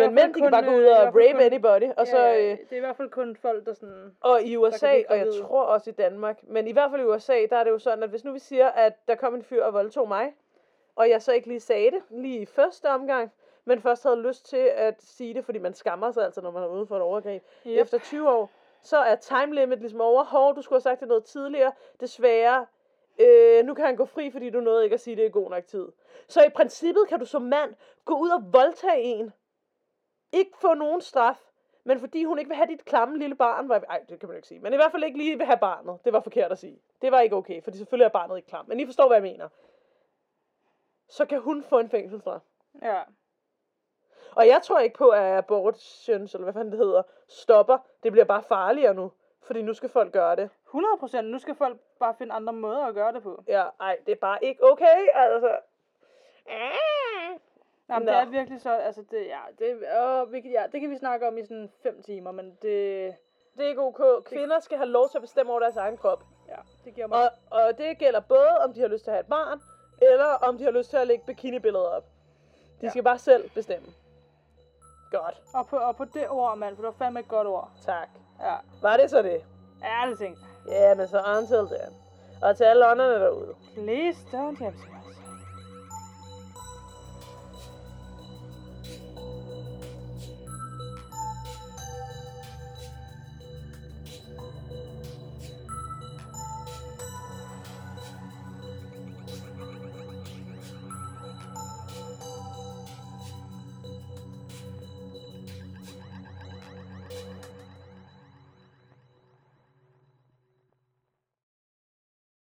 Men mænd, de kan bare gå ud og rape anybody. Og så, det er i hvert fald kun folk, der sådan... Og i USA, og jeg tror også i Danmark, men i hvert fald i USA, der er det jo sådan, at hvis nu vi siger, at der kom en fyr og voldtog mig, og jeg så ikke lige sagde det, lige i første omgang, men først havde lyst til at sige det, fordi man skammer sig altså, når man er ude for et overgreb. Yep. Efter 20 år, så er time limit ligesom over. Hov, du skulle have sagt det noget tidligere. Desværre, nu kan han gå fri, fordi du nåede ikke at sige det i god nok tid. Så i princippet kan du som mand gå ud og voldtage en, ikke få nogen straf, men fordi hun ikke vil have dit klamme lille barn. Ej, det kan man jo ikke sige. Men i hvert fald ikke lige vil have barnet. Det var forkert at sige. Det var ikke okay, fordi selvfølgelig er barnet ikke klam. Men I forstår, hvad jeg mener. Så kan hun få en fængselsstraf. Ja. Og jeg tror ikke på, at abortions, eller hvad fanden det hedder, stopper. Det bliver bare farligere nu. Fordi nu skal folk gøre det. 100%. Nu skal folk bare finde andre måder at gøre det på. Ja, ej, det er bare ikke okay, altså. Jamen, det er virkelig så, altså det kan vi snakke om i sådan 5 timer, men det er ikke okay. Kvinder skal have lov til at bestemme over deres egen krop. Ja, det giver mig. Og det gælder både, om de har lyst til at have et barn, eller om de har lyst til at lægge bikinibilleder op. De skal bare selv bestemme. Godt. Og på det ord, mand, for det var fandme et godt ord. Tak. Ja. Var det så det? Ja, det tænkte jeg. Ja, men så until then. Og til alle ånderne derude. Please don't tempt me.